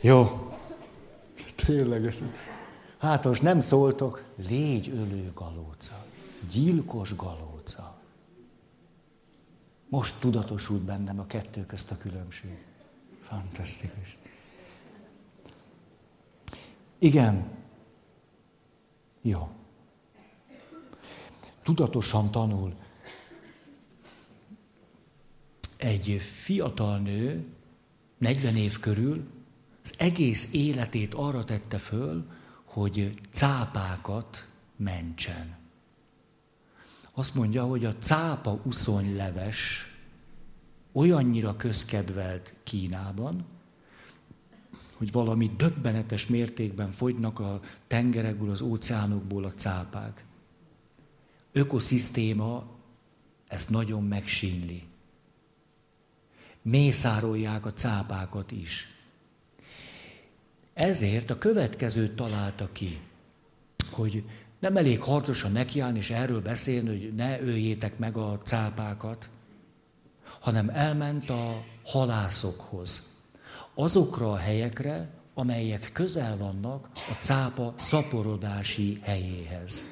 Jó. Tényleg ez... Hát, most nem szóltok. Légyölő galóca. Gyilkos galóca. Most tudatosult bennem a kettő közt a különbség. Fantasztikus. Igen. Jó. Tudatosan tanul. Egy fiatal nő, 40 év körül, az egész életét arra tette föl, hogy cápákat mentsen. Azt mondja, hogy a cápa uszonyleves olyannyira közkedvelt Kínában, hogy valami döbbenetes mértékben fogynak a tengerekből, az óceánokból a cápák. Ökoszisztéma ezt nagyon megsínli. Mészárolják a cápákat is. Ezért a következőt találta ki, hogy nem elég harcosan nekiállni és erről beszélni, hogy ne öljétek meg a cápákat, hanem elment a halászokhoz. Azokra a helyekre, amelyek közel vannak a cápa szaporodási helyéhez.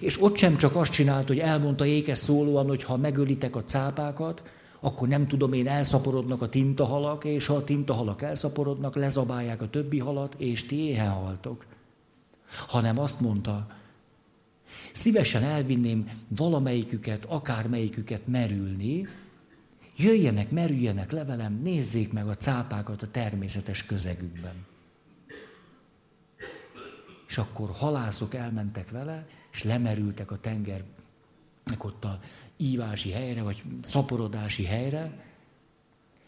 És ott sem csak azt csinált, hogy elmondta ékes szólóan, hogy ha megölitek a cápákat, akkor nem tudom én, elszaporodnak a tintahalak, és ha a tintahalak elszaporodnak, lezabálják a többi halat, és ti éhen haltok. Hanem azt mondta, szívesen elvinném valamelyiküket, akármelyiküket merülni, jöjjenek, merüljenek le velem, nézzék meg a cápákat a természetes közegükben. És akkor halászok elmentek vele, és lemerültek a tengernek ott a ívási helyre, vagy szaporodási helyre,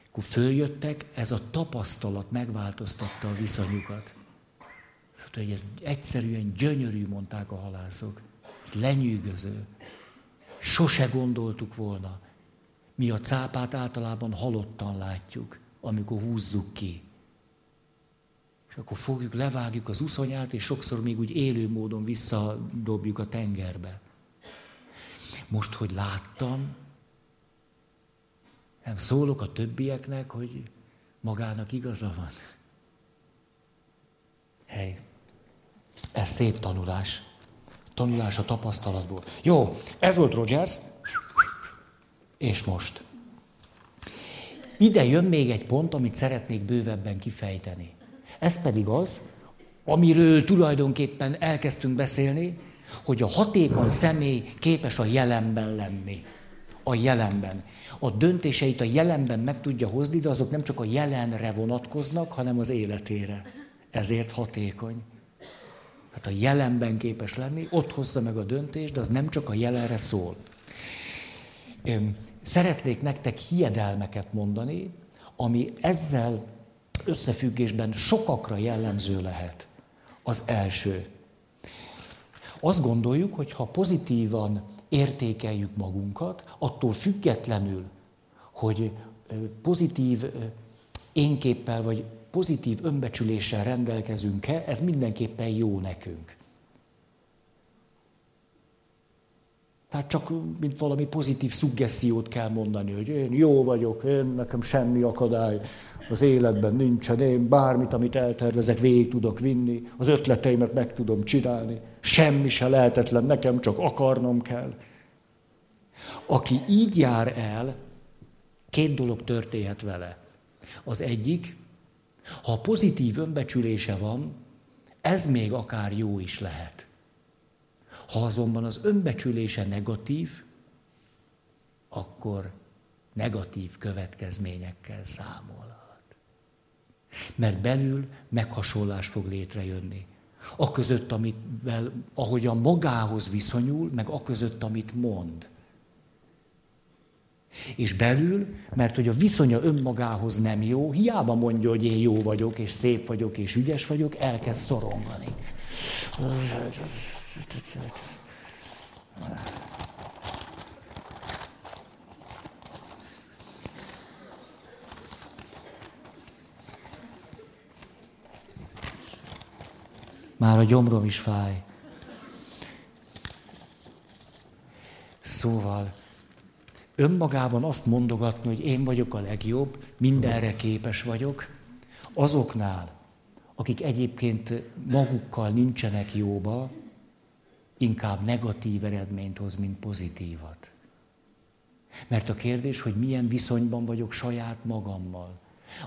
akkor följöttek, ez a tapasztalat megváltoztatta a viszonyukat. Szóval, hogy ez egyszerűen gyönyörű, mondták a halászok. Ez lenyűgöző. Sose gondoltuk volna. Mi a cápát általában halottan látjuk, amikor húzzuk ki. És akkor fogjuk, levágjuk az uszonyát, és sokszor még úgy élő módon visszadobjuk a tengerbe. Most, hogy láttam, nem szólok a többieknek, hogy magának igaza van. Hely, ez szép tanulás. Tanulás a tapasztalatból. Jó, ez volt Rogers. És most. Ide jön még egy pont, amit szeretnék bővebben kifejteni. Ez pedig az, amiről tulajdonképpen elkezdtünk beszélni, hogy a hatékony személy képes a jelenben lenni. A jelenben. A döntéseit a jelenben meg tudja hozni, de azok nem csak a jelenre vonatkoznak, hanem az életére. Ezért hatékony. Hát a jelenben képes lenni, ott hozza meg a döntést, de az nem csak a jelenre szól. Szeretnék nektek hiedelmeket mondani, ami ezzel összefüggésben sokakra jellemző lehet. Az első. Azt gondoljuk, hogy ha pozitívan értékeljük magunkat, attól függetlenül, hogy pozitív énképpel vagy pozitív önbecsüléssel rendelkezünk-e, ez mindenképpen jó nekünk. Tehát csak mint valami pozitív szuggesziót kell mondani, hogy én jó vagyok, én nekem semmi akadály az életben nincsen, én bármit, amit eltervezek, végig tudok vinni, az ötleteimet meg tudom csinálni, semmi se lehetetlen nekem, csak akarnom kell. Aki így jár el, két dolog történhet vele. Az egyik, ha pozitív önbecsülése van, ez még akár jó is lehet. Ha azonban az önbecsülése negatív, akkor negatív következményekkel számolhat. Mert belül meghasonlás fog létrejönni. Aközött, amivel, ahogyan magához viszonyul, meg aközött, amit mond. És belül, mert hogy a viszonya önmagához nem jó, hiába mondja, hogy én jó vagyok, és szép vagyok, és ügyes vagyok, elkezd szorongani. Már a gyomrom is fáj. Szóval önmagában azt mondogatni, hogy én vagyok a legjobb, mindenre képes vagyok, azoknál, akik egyébként magukkal nincsenek jóba, inkább negatív eredményt hoz, mint pozitívat. Mert a kérdés, hogy milyen viszonyban vagyok saját magammal.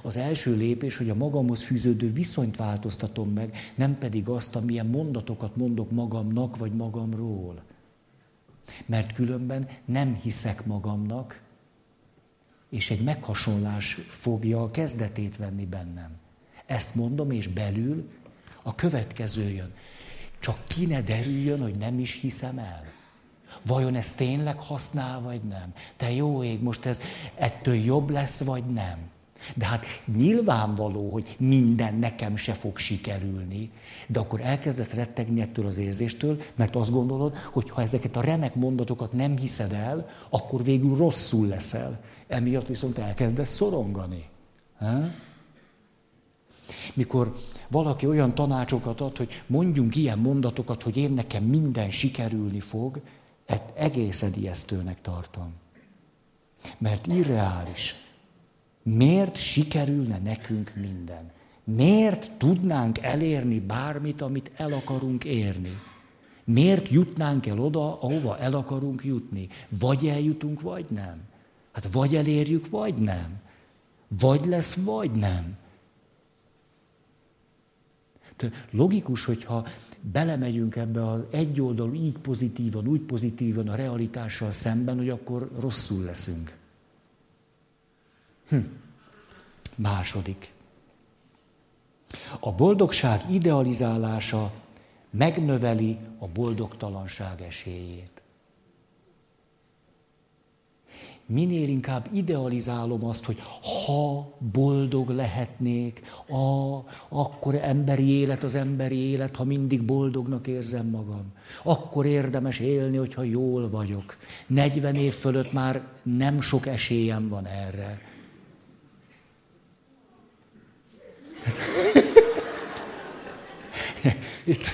Az első lépés, hogy a magamhoz fűződő viszonyt változtatom meg, nem pedig azt, amilyen mondatokat mondok magamnak vagy magamról. Mert különben nem hiszek magamnak, és egy meghasonlás fogja a kezdetét venni bennem. Ezt mondom, és belül a következő jön. Csak ki ne derüljön, hogy nem is hiszem el. Vajon ez tényleg használ, vagy nem? Te jó ég, most ez ettől jobb lesz, vagy nem? De hát nyilvánvaló, hogy minden nekem se fog sikerülni, de akkor elkezdesz rettegni ettől az érzéstől, mert azt gondolod, hogy ha ezeket a remek mondatokat nem hiszed el, akkor végül rosszul leszel. Emiatt viszont elkezdesz szorongani. Ha? Mikor valaki olyan tanácsokat ad, hogy mondjunk ilyen mondatokat, hogy én nekem minden sikerülni fog, ezt egészen ijesztőnek tartom. Mert irreális. Miért sikerülne nekünk minden? Miért tudnánk elérni bármit, amit el akarunk érni? Miért jutnánk el oda, ahova el akarunk jutni? Vagy eljutunk, vagy nem. Hát vagy elérjük, vagy nem. Vagy lesz, vagy nem. Logikus, hogyha belemegyünk ebbe az egyoldalú, így pozitívan, úgy pozitívan a realitással szemben, hogy akkor rosszul leszünk. Második. A boldogság idealizálása megnöveli a boldogtalanság esélyét. Minél inkább idealizálom azt, hogy ha boldog lehetnék, akkor emberi élet az emberi élet, ha mindig boldognak érzem magam. Akkor érdemes élni, hogyha jól vagyok. 40 év fölött már nem sok esélyem van erre. Itt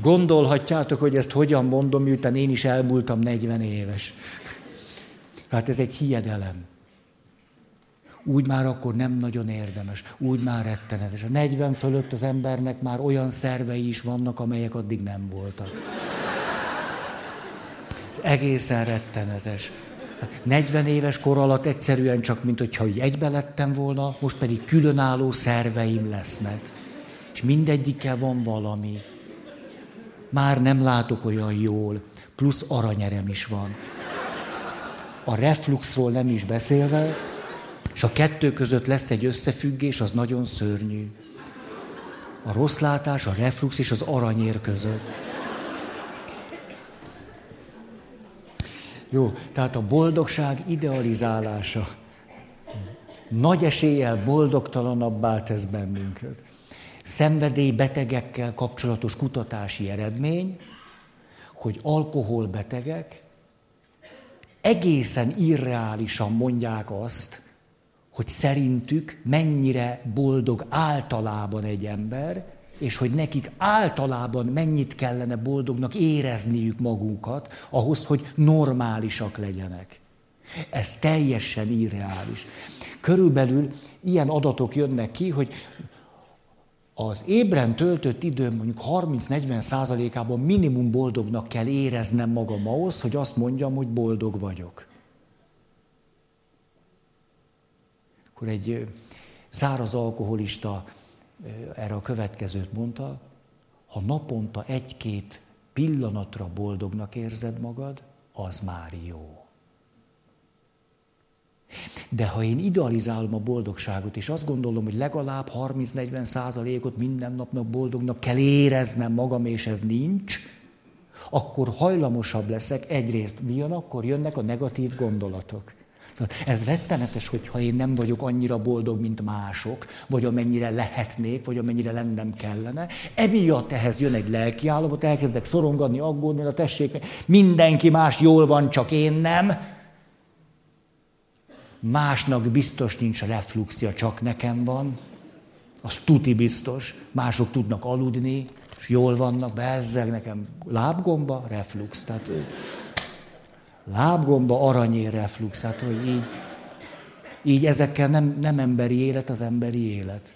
gondolhatjátok, hogy ezt hogyan mondom, miután én is elmúltam 40 éves. Hát ez egy hiedelem. Úgy már akkor nem nagyon érdemes, úgy már rettenetes. A 40 fölött az embernek már olyan szervei is vannak, amelyek addig nem voltak. Ez egészen rettenetes. 40 éves kor alatt egyszerűen csak, mint hogyha egybe lettem volna, most pedig különálló szerveim lesznek. És mindegyikkel van valami. Már nem látok olyan jól, plusz aranyerem is van. A refluxról nem is beszélve, és a kettő között lesz egy összefüggés, az nagyon szörnyű. A rossz látás, a reflux és az aranyér között. Jó, tehát a boldogság idealizálása nagy eséllyel boldogtalanabbá tesz bennünket. Szenvedélybetegekkel kapcsolatos kutatási eredmény, hogy alkoholbetegek egészen irreálisan mondják azt, hogy szerintük mennyire boldog általában egy ember, és hogy nekik általában mennyit kellene boldognak érezniük magukat, ahhoz, hogy normálisak legyenek. Ez teljesen irreális. Körülbelül ilyen adatok jönnek ki, hogy az ébren töltött időm mondjuk 30-40%-ában minimum boldognak kell éreznem magam ahhoz, hogy azt mondjam, hogy boldog vagyok. Akkor egy száraz alkoholista erre a következőt mondta, ha naponta 1-2 pillanatra boldognak érzed magad, az már jó. De ha én idealizálom a boldogságot, és azt gondolom, hogy legalább 30-40%-ot minden napnak boldognak kell éreznem magam, és ez nincs, akkor hajlamosabb leszek egyrészt. Milyen akkor jönnek a negatív gondolatok. Ez rettenetes, hogyha én nem vagyok annyira boldog, mint mások, vagy amennyire lehetnék, vagy amennyire lennem kellene. Emiatt ehhez jön egy lelkiállapot, elkezdek szorongatni, aggódni, na tessék, mindenki más jól van, csak én nem. Másnak biztos nincs refluxja, csak nekem van. Az tuti biztos. Mások tudnak aludni, és jól vannak, bezzeg nekem lábgomba, reflux. Tehát lábgomba, aranyér reflux. Hát, hogy így ezekkel nem emberi élet az emberi élet.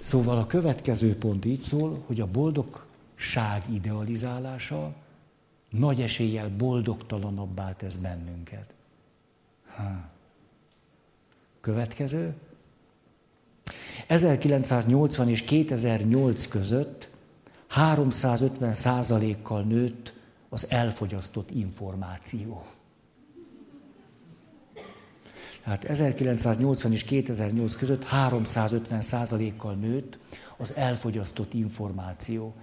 Szóval a következő pont így szól, hogy a boldogság idealizálása nagy eséllyel boldogtalanabbá tesz bennünket. Következő. 1980 és 2008 között 350%-kal nőtt az elfogyasztott információ. Hát 1980 és 2008 között 350%-kal nőtt az elfogyasztott információ.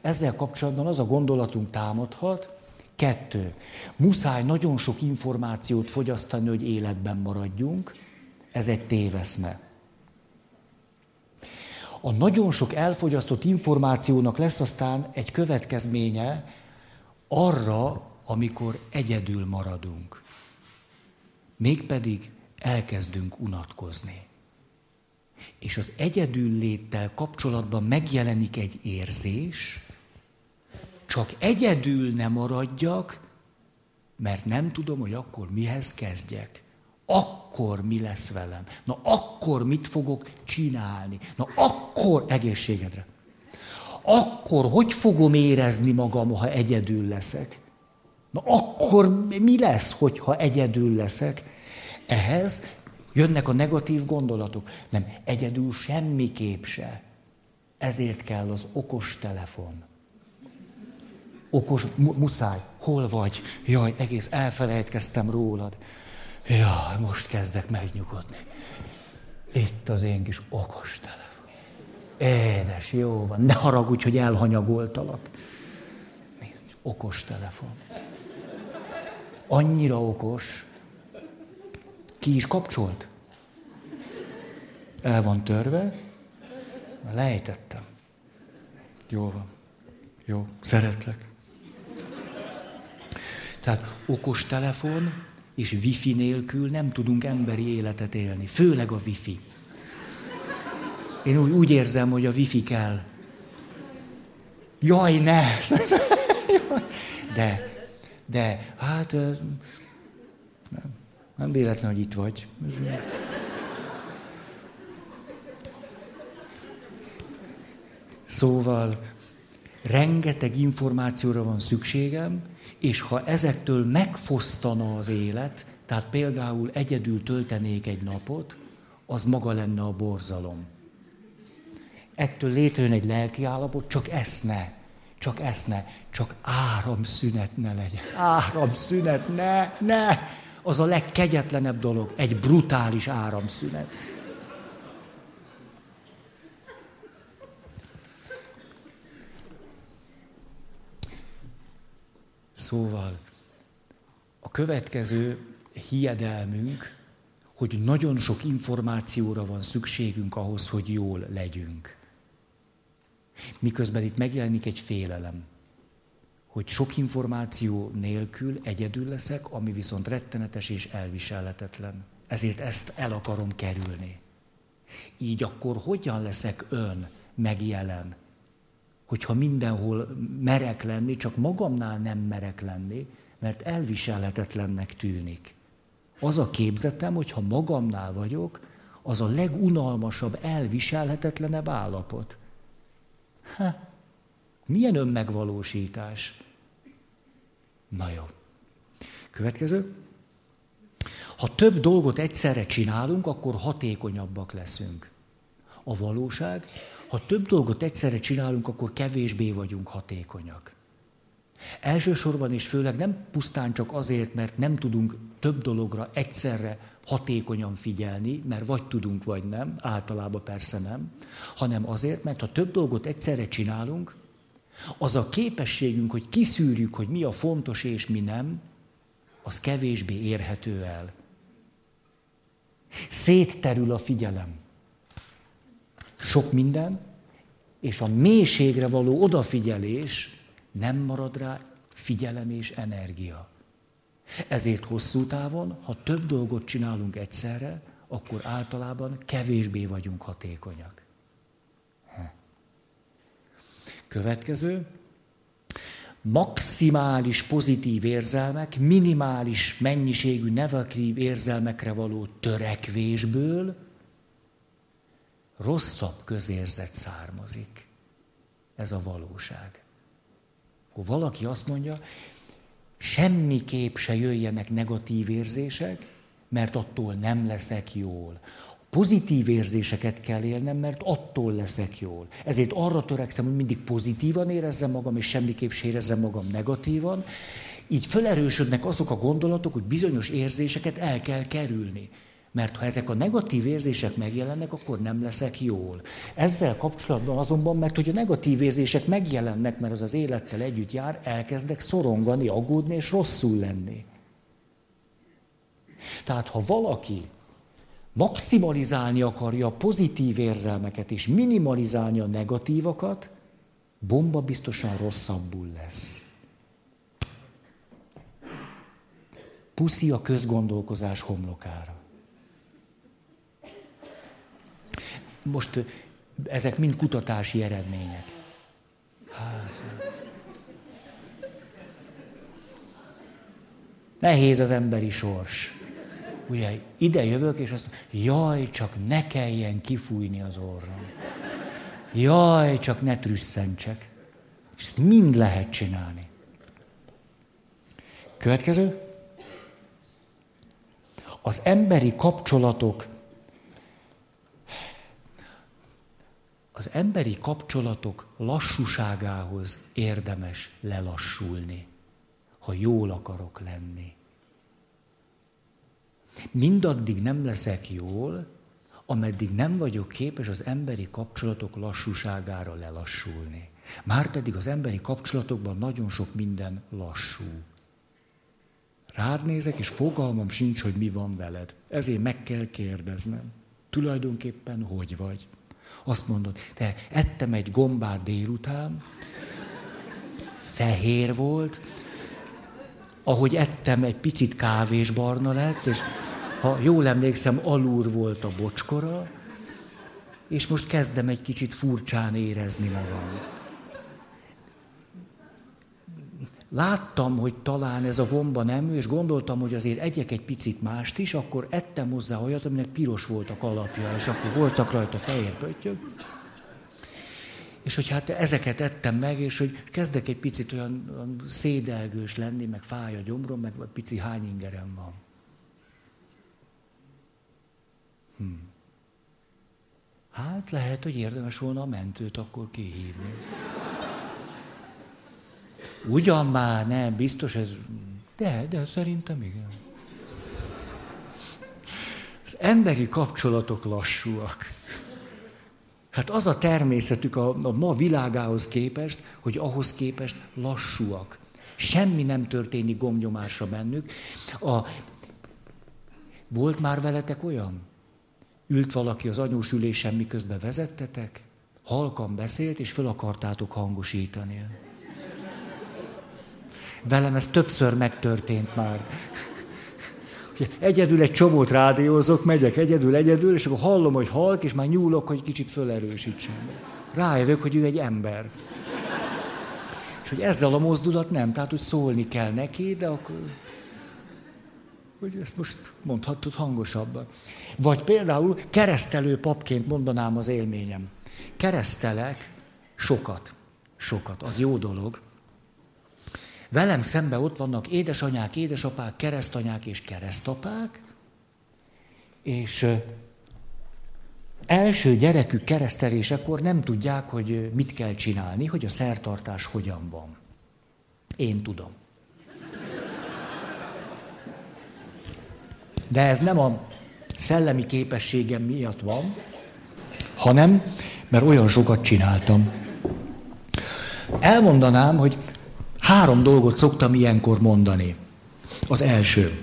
Ezzel kapcsolatban az a gondolatunk támadhat, 2. Muszáj nagyon sok információt fogyasztani, hogy életben maradjunk. Ez egy téveszme. A nagyon sok elfogyasztott információnak lesz aztán egy következménye arra, amikor egyedül maradunk. Mégpedig elkezdünk unatkozni. És az egyedülléttel kapcsolatban megjelenik egy érzés, csak egyedül ne maradjak, mert nem tudom, hogy akkor mihez kezdjek. akkor mi lesz velem? Na akkor mit fogok csinálni? Na akkor egészségedre. Akkor hogy fogom érezni magam, ha egyedül leszek? Na akkor mi lesz, hogyha egyedül leszek? Ehhez jönnek a negatív gondolatok. Nem, egyedül semmiképp se. Ezért kell az okostelefon. Okos, muszáj. Hol vagy? Jaj, egész elfelejtkeztem rólad. Jaj, most kezdek megnyugodni. Itt az én kis okostelefon. Édes, jó van. Ne haragudj, hogy elhanyagoltalak. Nézd, okostelefon. Annyira okos. Ki is kapcsolt? El van törve. Lejtettem. Jól van. Jó. Szeretlek. Tehát okostelefon és wifi nélkül nem tudunk emberi életet élni. Főleg a wifi. Én úgy érzem, hogy a wifi kell. Jaj, ne! De, hát... Nem véletlen, hogy itt vagy. Szóval rengeteg információra van szükségem, és ha ezektől megfosztana az élet, tehát például egyedül töltenék egy napot, az maga lenne a borzalom. Ettől létrejön egy lelki állapot, csak áramszünet ne legyen. Áramszünet, ne! Az a legkegyetlenebb dolog, egy brutális áramszünet. Szóval a következő hiedelmünk, hogy nagyon sok információra van szükségünk ahhoz, hogy jól legyünk. Miközben itt megjelenik egy félelem, hogy sok információ nélkül egyedül leszek, ami viszont rettenetes és elviselhetetlen. Ezért ezt el akarom kerülni. Így akkor hogyan leszek ön megjelen? Hogyha mindenhol merek lenni, csak magamnál nem merek lenni, mert elviselhetetlennek tűnik. Az a képzetem, hogyha magamnál vagyok, az a legunalmasabb, elviselhetetlenebb állapot. Milyen önmegvalósítás? Na jó. Következő. Ha több dolgot egyszerre csinálunk, akkor hatékonyabbak leszünk. A valóság... Ha több dolgot egyszerre csinálunk, akkor kevésbé vagyunk hatékonyak. Elsősorban és főleg nem pusztán csak azért, mert nem tudunk több dologra egyszerre hatékonyan figyelni, mert vagy tudunk, vagy nem, általában persze nem, hanem azért, mert ha több dolgot egyszerre csinálunk, az a képességünk, hogy kiszűrjük, hogy mi a fontos és mi nem, az kevésbé érhető el. Szétterül a figyelem. Sok minden, és a mélységre való odafigyelés nem marad rá figyelem és energia. Ezért hosszú távon, ha több dolgot csinálunk egyszerre, akkor általában kevésbé vagyunk hatékonyak. Következő. Maximális pozitív érzelmek, minimális mennyiségű negatív érzelmekre való törekvésből rosszabb közérzet származik. Ez a valóság. Akkor valaki azt mondja, semmiképp se jöjjenek negatív érzések, mert attól nem leszek jól. Pozitív érzéseket kell élnem, mert attól leszek jól. Ezért arra törekszem, hogy mindig pozitívan érezzem magam, és semmiképp se érezzem magam negatívan. Így felerősödnek azok a gondolatok, hogy bizonyos érzéseket el kell kerülni. Mert ha ezek a negatív érzések megjelennek, akkor nem leszek jól. Ezzel kapcsolatban azonban, mert hogy a negatív érzések megjelennek, mert az az élettel együtt jár, elkezdek szorongani, aggódni és rosszul lenni. Tehát ha valaki maximalizálni akarja a pozitív érzelmeket és minimalizálni a negatívakat, bomba biztosan rosszabbul lesz. Puszi a közgondolkozás homlokára. Most ezek mind kutatási eredmények. Nehéz az emberi sors. ugye ide jövök, és azt mondom, jaj, csak ne kelljen kifújni az orrom. Jaj, csak ne trüsszentsek. És ezt mind lehet csinálni. Következő. Az emberi kapcsolatok. Az emberi kapcsolatok lassúságához érdemes lelassulni, ha jól akarok lenni. Mindaddig nem leszek jól, ameddig nem vagyok képes az emberi kapcsolatok lassúságára lelassulni. Márpedig az emberi kapcsolatokban nagyon sok minden lassú. Rád nézek, és fogalmam sincs, hogy mi van veled. Ezért meg kell kérdeznem. Tulajdonképpen hogy vagy? Azt mondod, te ettem egy gombát délután, fehér volt, ahogy ettem, egy picit kávésbarna lett, és ha jól emlékszem, alúr volt a bocskora, és most kezdem egy kicsit furcsán érezni magam. Láttam, hogy talán ez a gomba nem ő, és gondoltam, hogy azért egyek egy picit mást is, akkor ettem hozzá olyat, aminek piros voltak alapja, és akkor voltak rajta fehér pöttyök. És hogy hát ezeket ettem meg, és hogy kezdek egy picit olyan szédelgős lenni, meg fáj a gyomrom, meg pici hány ingerem van. Hát lehet, hogy érdemes volna a mentőt akkor kihívni. Ugyan már nem, biztos ez... De szerintem igen. Az emberi kapcsolatok lassúak. Hát az a természetük a ma világához képest, hogy ahhoz képest lassúak. Semmi nem történik gomnyomásra bennük. Volt már veletek olyan? Ült valaki az anyós ülésen, miközben vezettetek, halkan beszélt, és föl akartátok hangosítani. Velem ez többször megtörtént már. Egyedül egy csomót rádiózok, megyek egyedül, és akkor hallom, hogy halk, és már nyúlok, hogy kicsit fölerősítsem. Rájövök, hogy ő egy ember. És hogy ezzel a mozdulat nem, tehát hogy szólni kell neki, de akkor... hogy ezt most mondhatod hangosabban. Vagy például keresztelő papként mondanám az élményem. Keresztelek sokat, az jó dolog. Velem szemben ott vannak édesanyák, édesapák, keresztanyák és keresztapák, és első gyerekük keresztelésekor nem tudják, hogy mit kell csinálni, hogy a szertartás hogyan van. Én tudom. De ez nem a szellemi képességem miatt van, hanem mert olyan sokat csináltam. Elmondanám, hogy 3 dolgot szoktam ilyenkor mondani. Az első.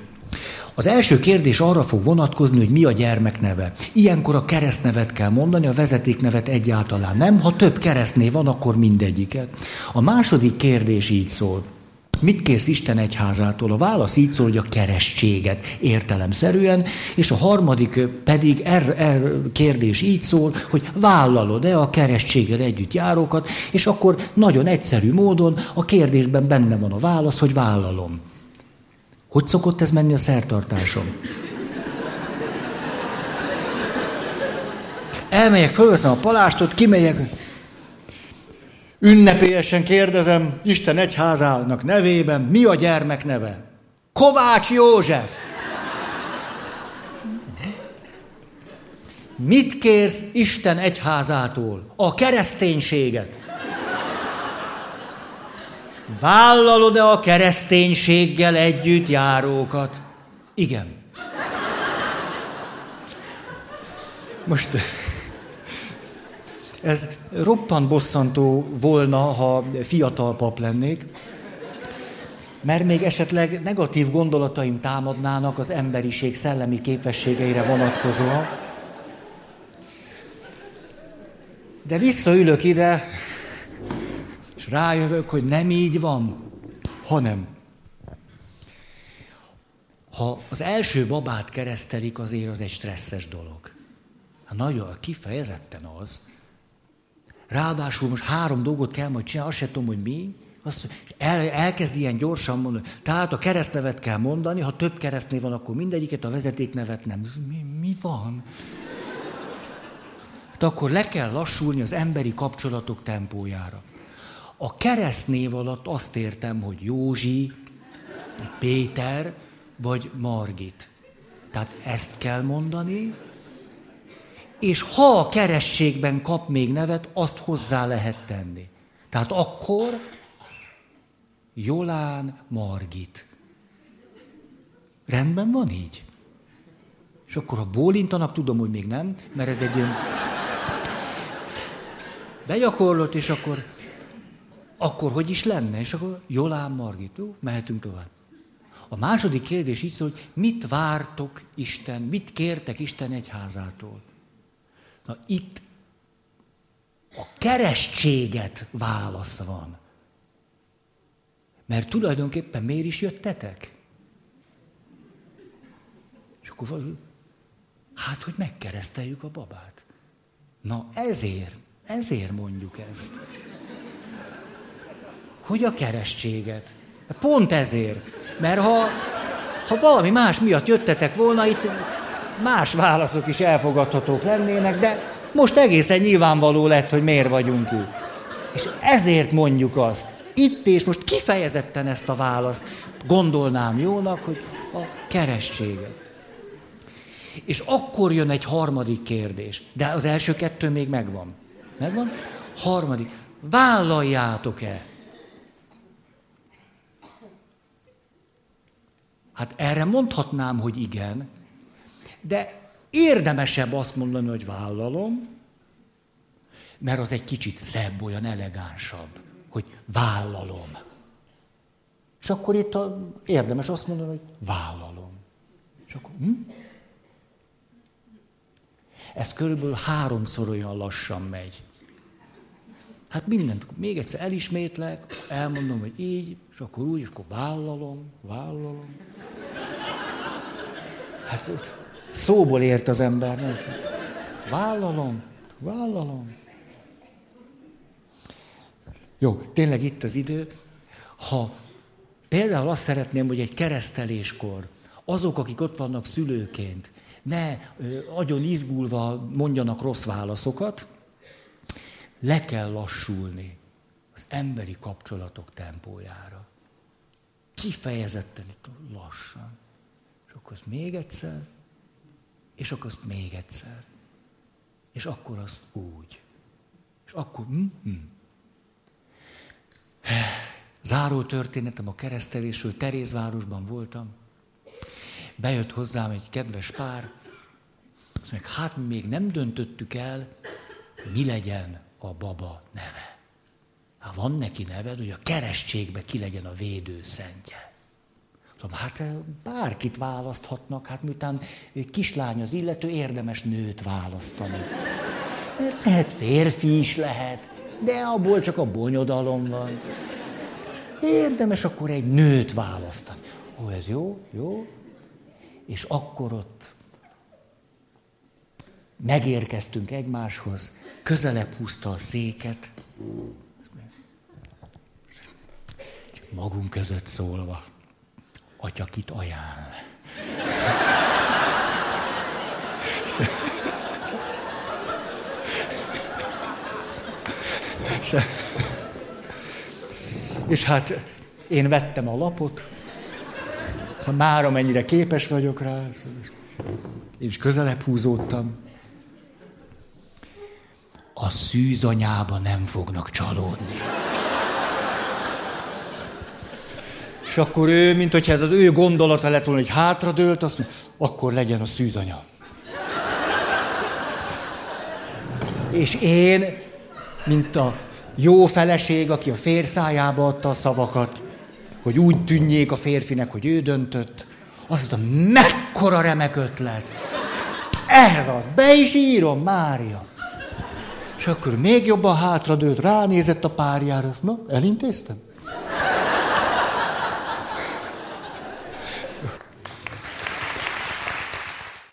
Az első kérdés arra fog vonatkozni, hogy mi a gyermek neve. Ilyenkor a keresztnevet kell mondani, a vezetéknevet egyáltalán nem. Ha több keresztnév van, akkor mindegyiket. A második kérdés így szól. Mit kérsz Isten egyházától? A válasz így szól, hogy a keresztséget értelemszerűen, és a harmadik pedig kérdés így szól, hogy vállalod-e a keresztséggel együtt járókat, és akkor nagyon egyszerű módon a kérdésben benne van a válasz, hogy vállalom. Hogy szokott ez menni a szertartásom? Elmegyek, fölveszem a palástot, kimegyek... Ünnepélyesen kérdezem, Isten egyházának nevében, mi a gyermek neve? Kovács József! Mit kérsz Isten egyházától? A kereszténységet! Vállalod-e a kereszténységgel együtt járókat? Igen. Most... ez roppant bosszantó volna, ha fiatal pap lennék, mert még esetleg negatív gondolataim támadnának az emberiség szellemi képességeire vonatkozóan. De visszaülök ide, és rájövök, hogy nem így van, hanem. Ha az első babát keresztelik, azért az egy stresszes dolog. Nagyon kifejezetten az. Ráadásul most 3 dolgot kell majd csinálni, azt sem tudom, hogy mi. Azt elkezd ilyen gyorsan mondani. Tehát a keresztnevet kell mondani, ha több keresztnév van, akkor mindegyiket, a vezetéknevet nem. Mi van? Hát akkor le kell lassulni az emberi kapcsolatok tempójára. A keresztnév alatt azt értem, hogy Józsi, Péter vagy Margit. Tehát ezt kell mondani, és ha a kerességben kap még nevet, azt hozzá lehet tenni. Tehát akkor Jolán Margit. Rendben van így? És akkor ha bólintanak, tudom, hogy még nem, mert ez egy ilyen begyakorlott, és akkor hogy is lenne? És akkor Jolán Margit. Jó, mehetünk tovább. A második kérdés így szól, hogy mit vártok Isten, mit kértek Isten egyházától? Na itt a keresztséget válasz van. Mert tulajdonképpen miért is jöttetek? És akkor valami, hát, hogy megkereszteljük a babát. Na ezért mondjuk ezt. Hogy a keresztséget. Pont ezért. Mert ha valami más miatt jöttetek volna, itt más válaszok is elfogadhatók lennének, de most egészen nyilvánvaló lett, hogy miért vagyunk itt. És ezért mondjuk azt, itt és most kifejezetten ezt a választ gondolnám jónak, hogy a keresztséget. És akkor jön egy harmadik kérdés, de az első kettő még megvan. Megvan? Harmadik. Vállaljátok-e? Hát erre mondhatnám, hogy igen, de érdemesebb azt mondani, hogy vállalom, mert az egy kicsit szebb, olyan elegánsabb, hogy vállalom. És akkor itt érdemes azt mondani, hogy vállalom. És akkor, Ez körülbelül 3-szor olyan lassan megy. Hát mindent, még egyszer elismétlek, elmondom, hogy így, és akkor úgy, és akkor vállalom. Hát szóból ért az ember. Nem? Vállalom. Jó, tényleg itt az idő. Ha például azt szeretném, hogy egy kereszteléskor azok, akik ott vannak szülőként, ne agyon izgulva mondjanak rossz válaszokat, le kell lassulni az emberi kapcsolatok tempójára. Kifejezetten itt lassan. És akkor azt még egyszer, és akkor azt még egyszer. És akkor azt úgy. És akkor... Záró történetem a keresztelésről, Terézvárosban voltam. Bejött hozzám egy kedves pár. Azt mondják, hát még nem döntöttük el, mi legyen a baba neve. Hát van neki neved, hogy a keresztségbe ki legyen a védőszentje. Hát bárkit választhatnak, hát miután kislány az illető, érdemes nőt választani. Mert lehet férfi is lehet, de abból csak a bonyodalom van. Érdemes akkor egy nőt választani. Ó, ez jó. És akkor ott megérkeztünk egymáshoz, közelebb húzta a széket, magunk között szólva. Atya, kit ajánl? És hát én vettem a lapot, ha már amennyire képes vagyok rá, és közelebb húzódtam. A szűzanyába nem fognak csalódni. És akkor ő, mint hogyha ez az ő gondolata lett volna, hogy hátradőlt, azt mondja, akkor legyen a szűzanya. És én, mint a jó feleség, aki a férj szájába adta a szavakat, hogy úgy tűnjék a férfinek, hogy ő döntött, azt mondta, mekkora remek ötlet! Ez az, be is írom, Mária! És akkor még jobban hátradőlt, ránézett a párjára, na, elintéztem?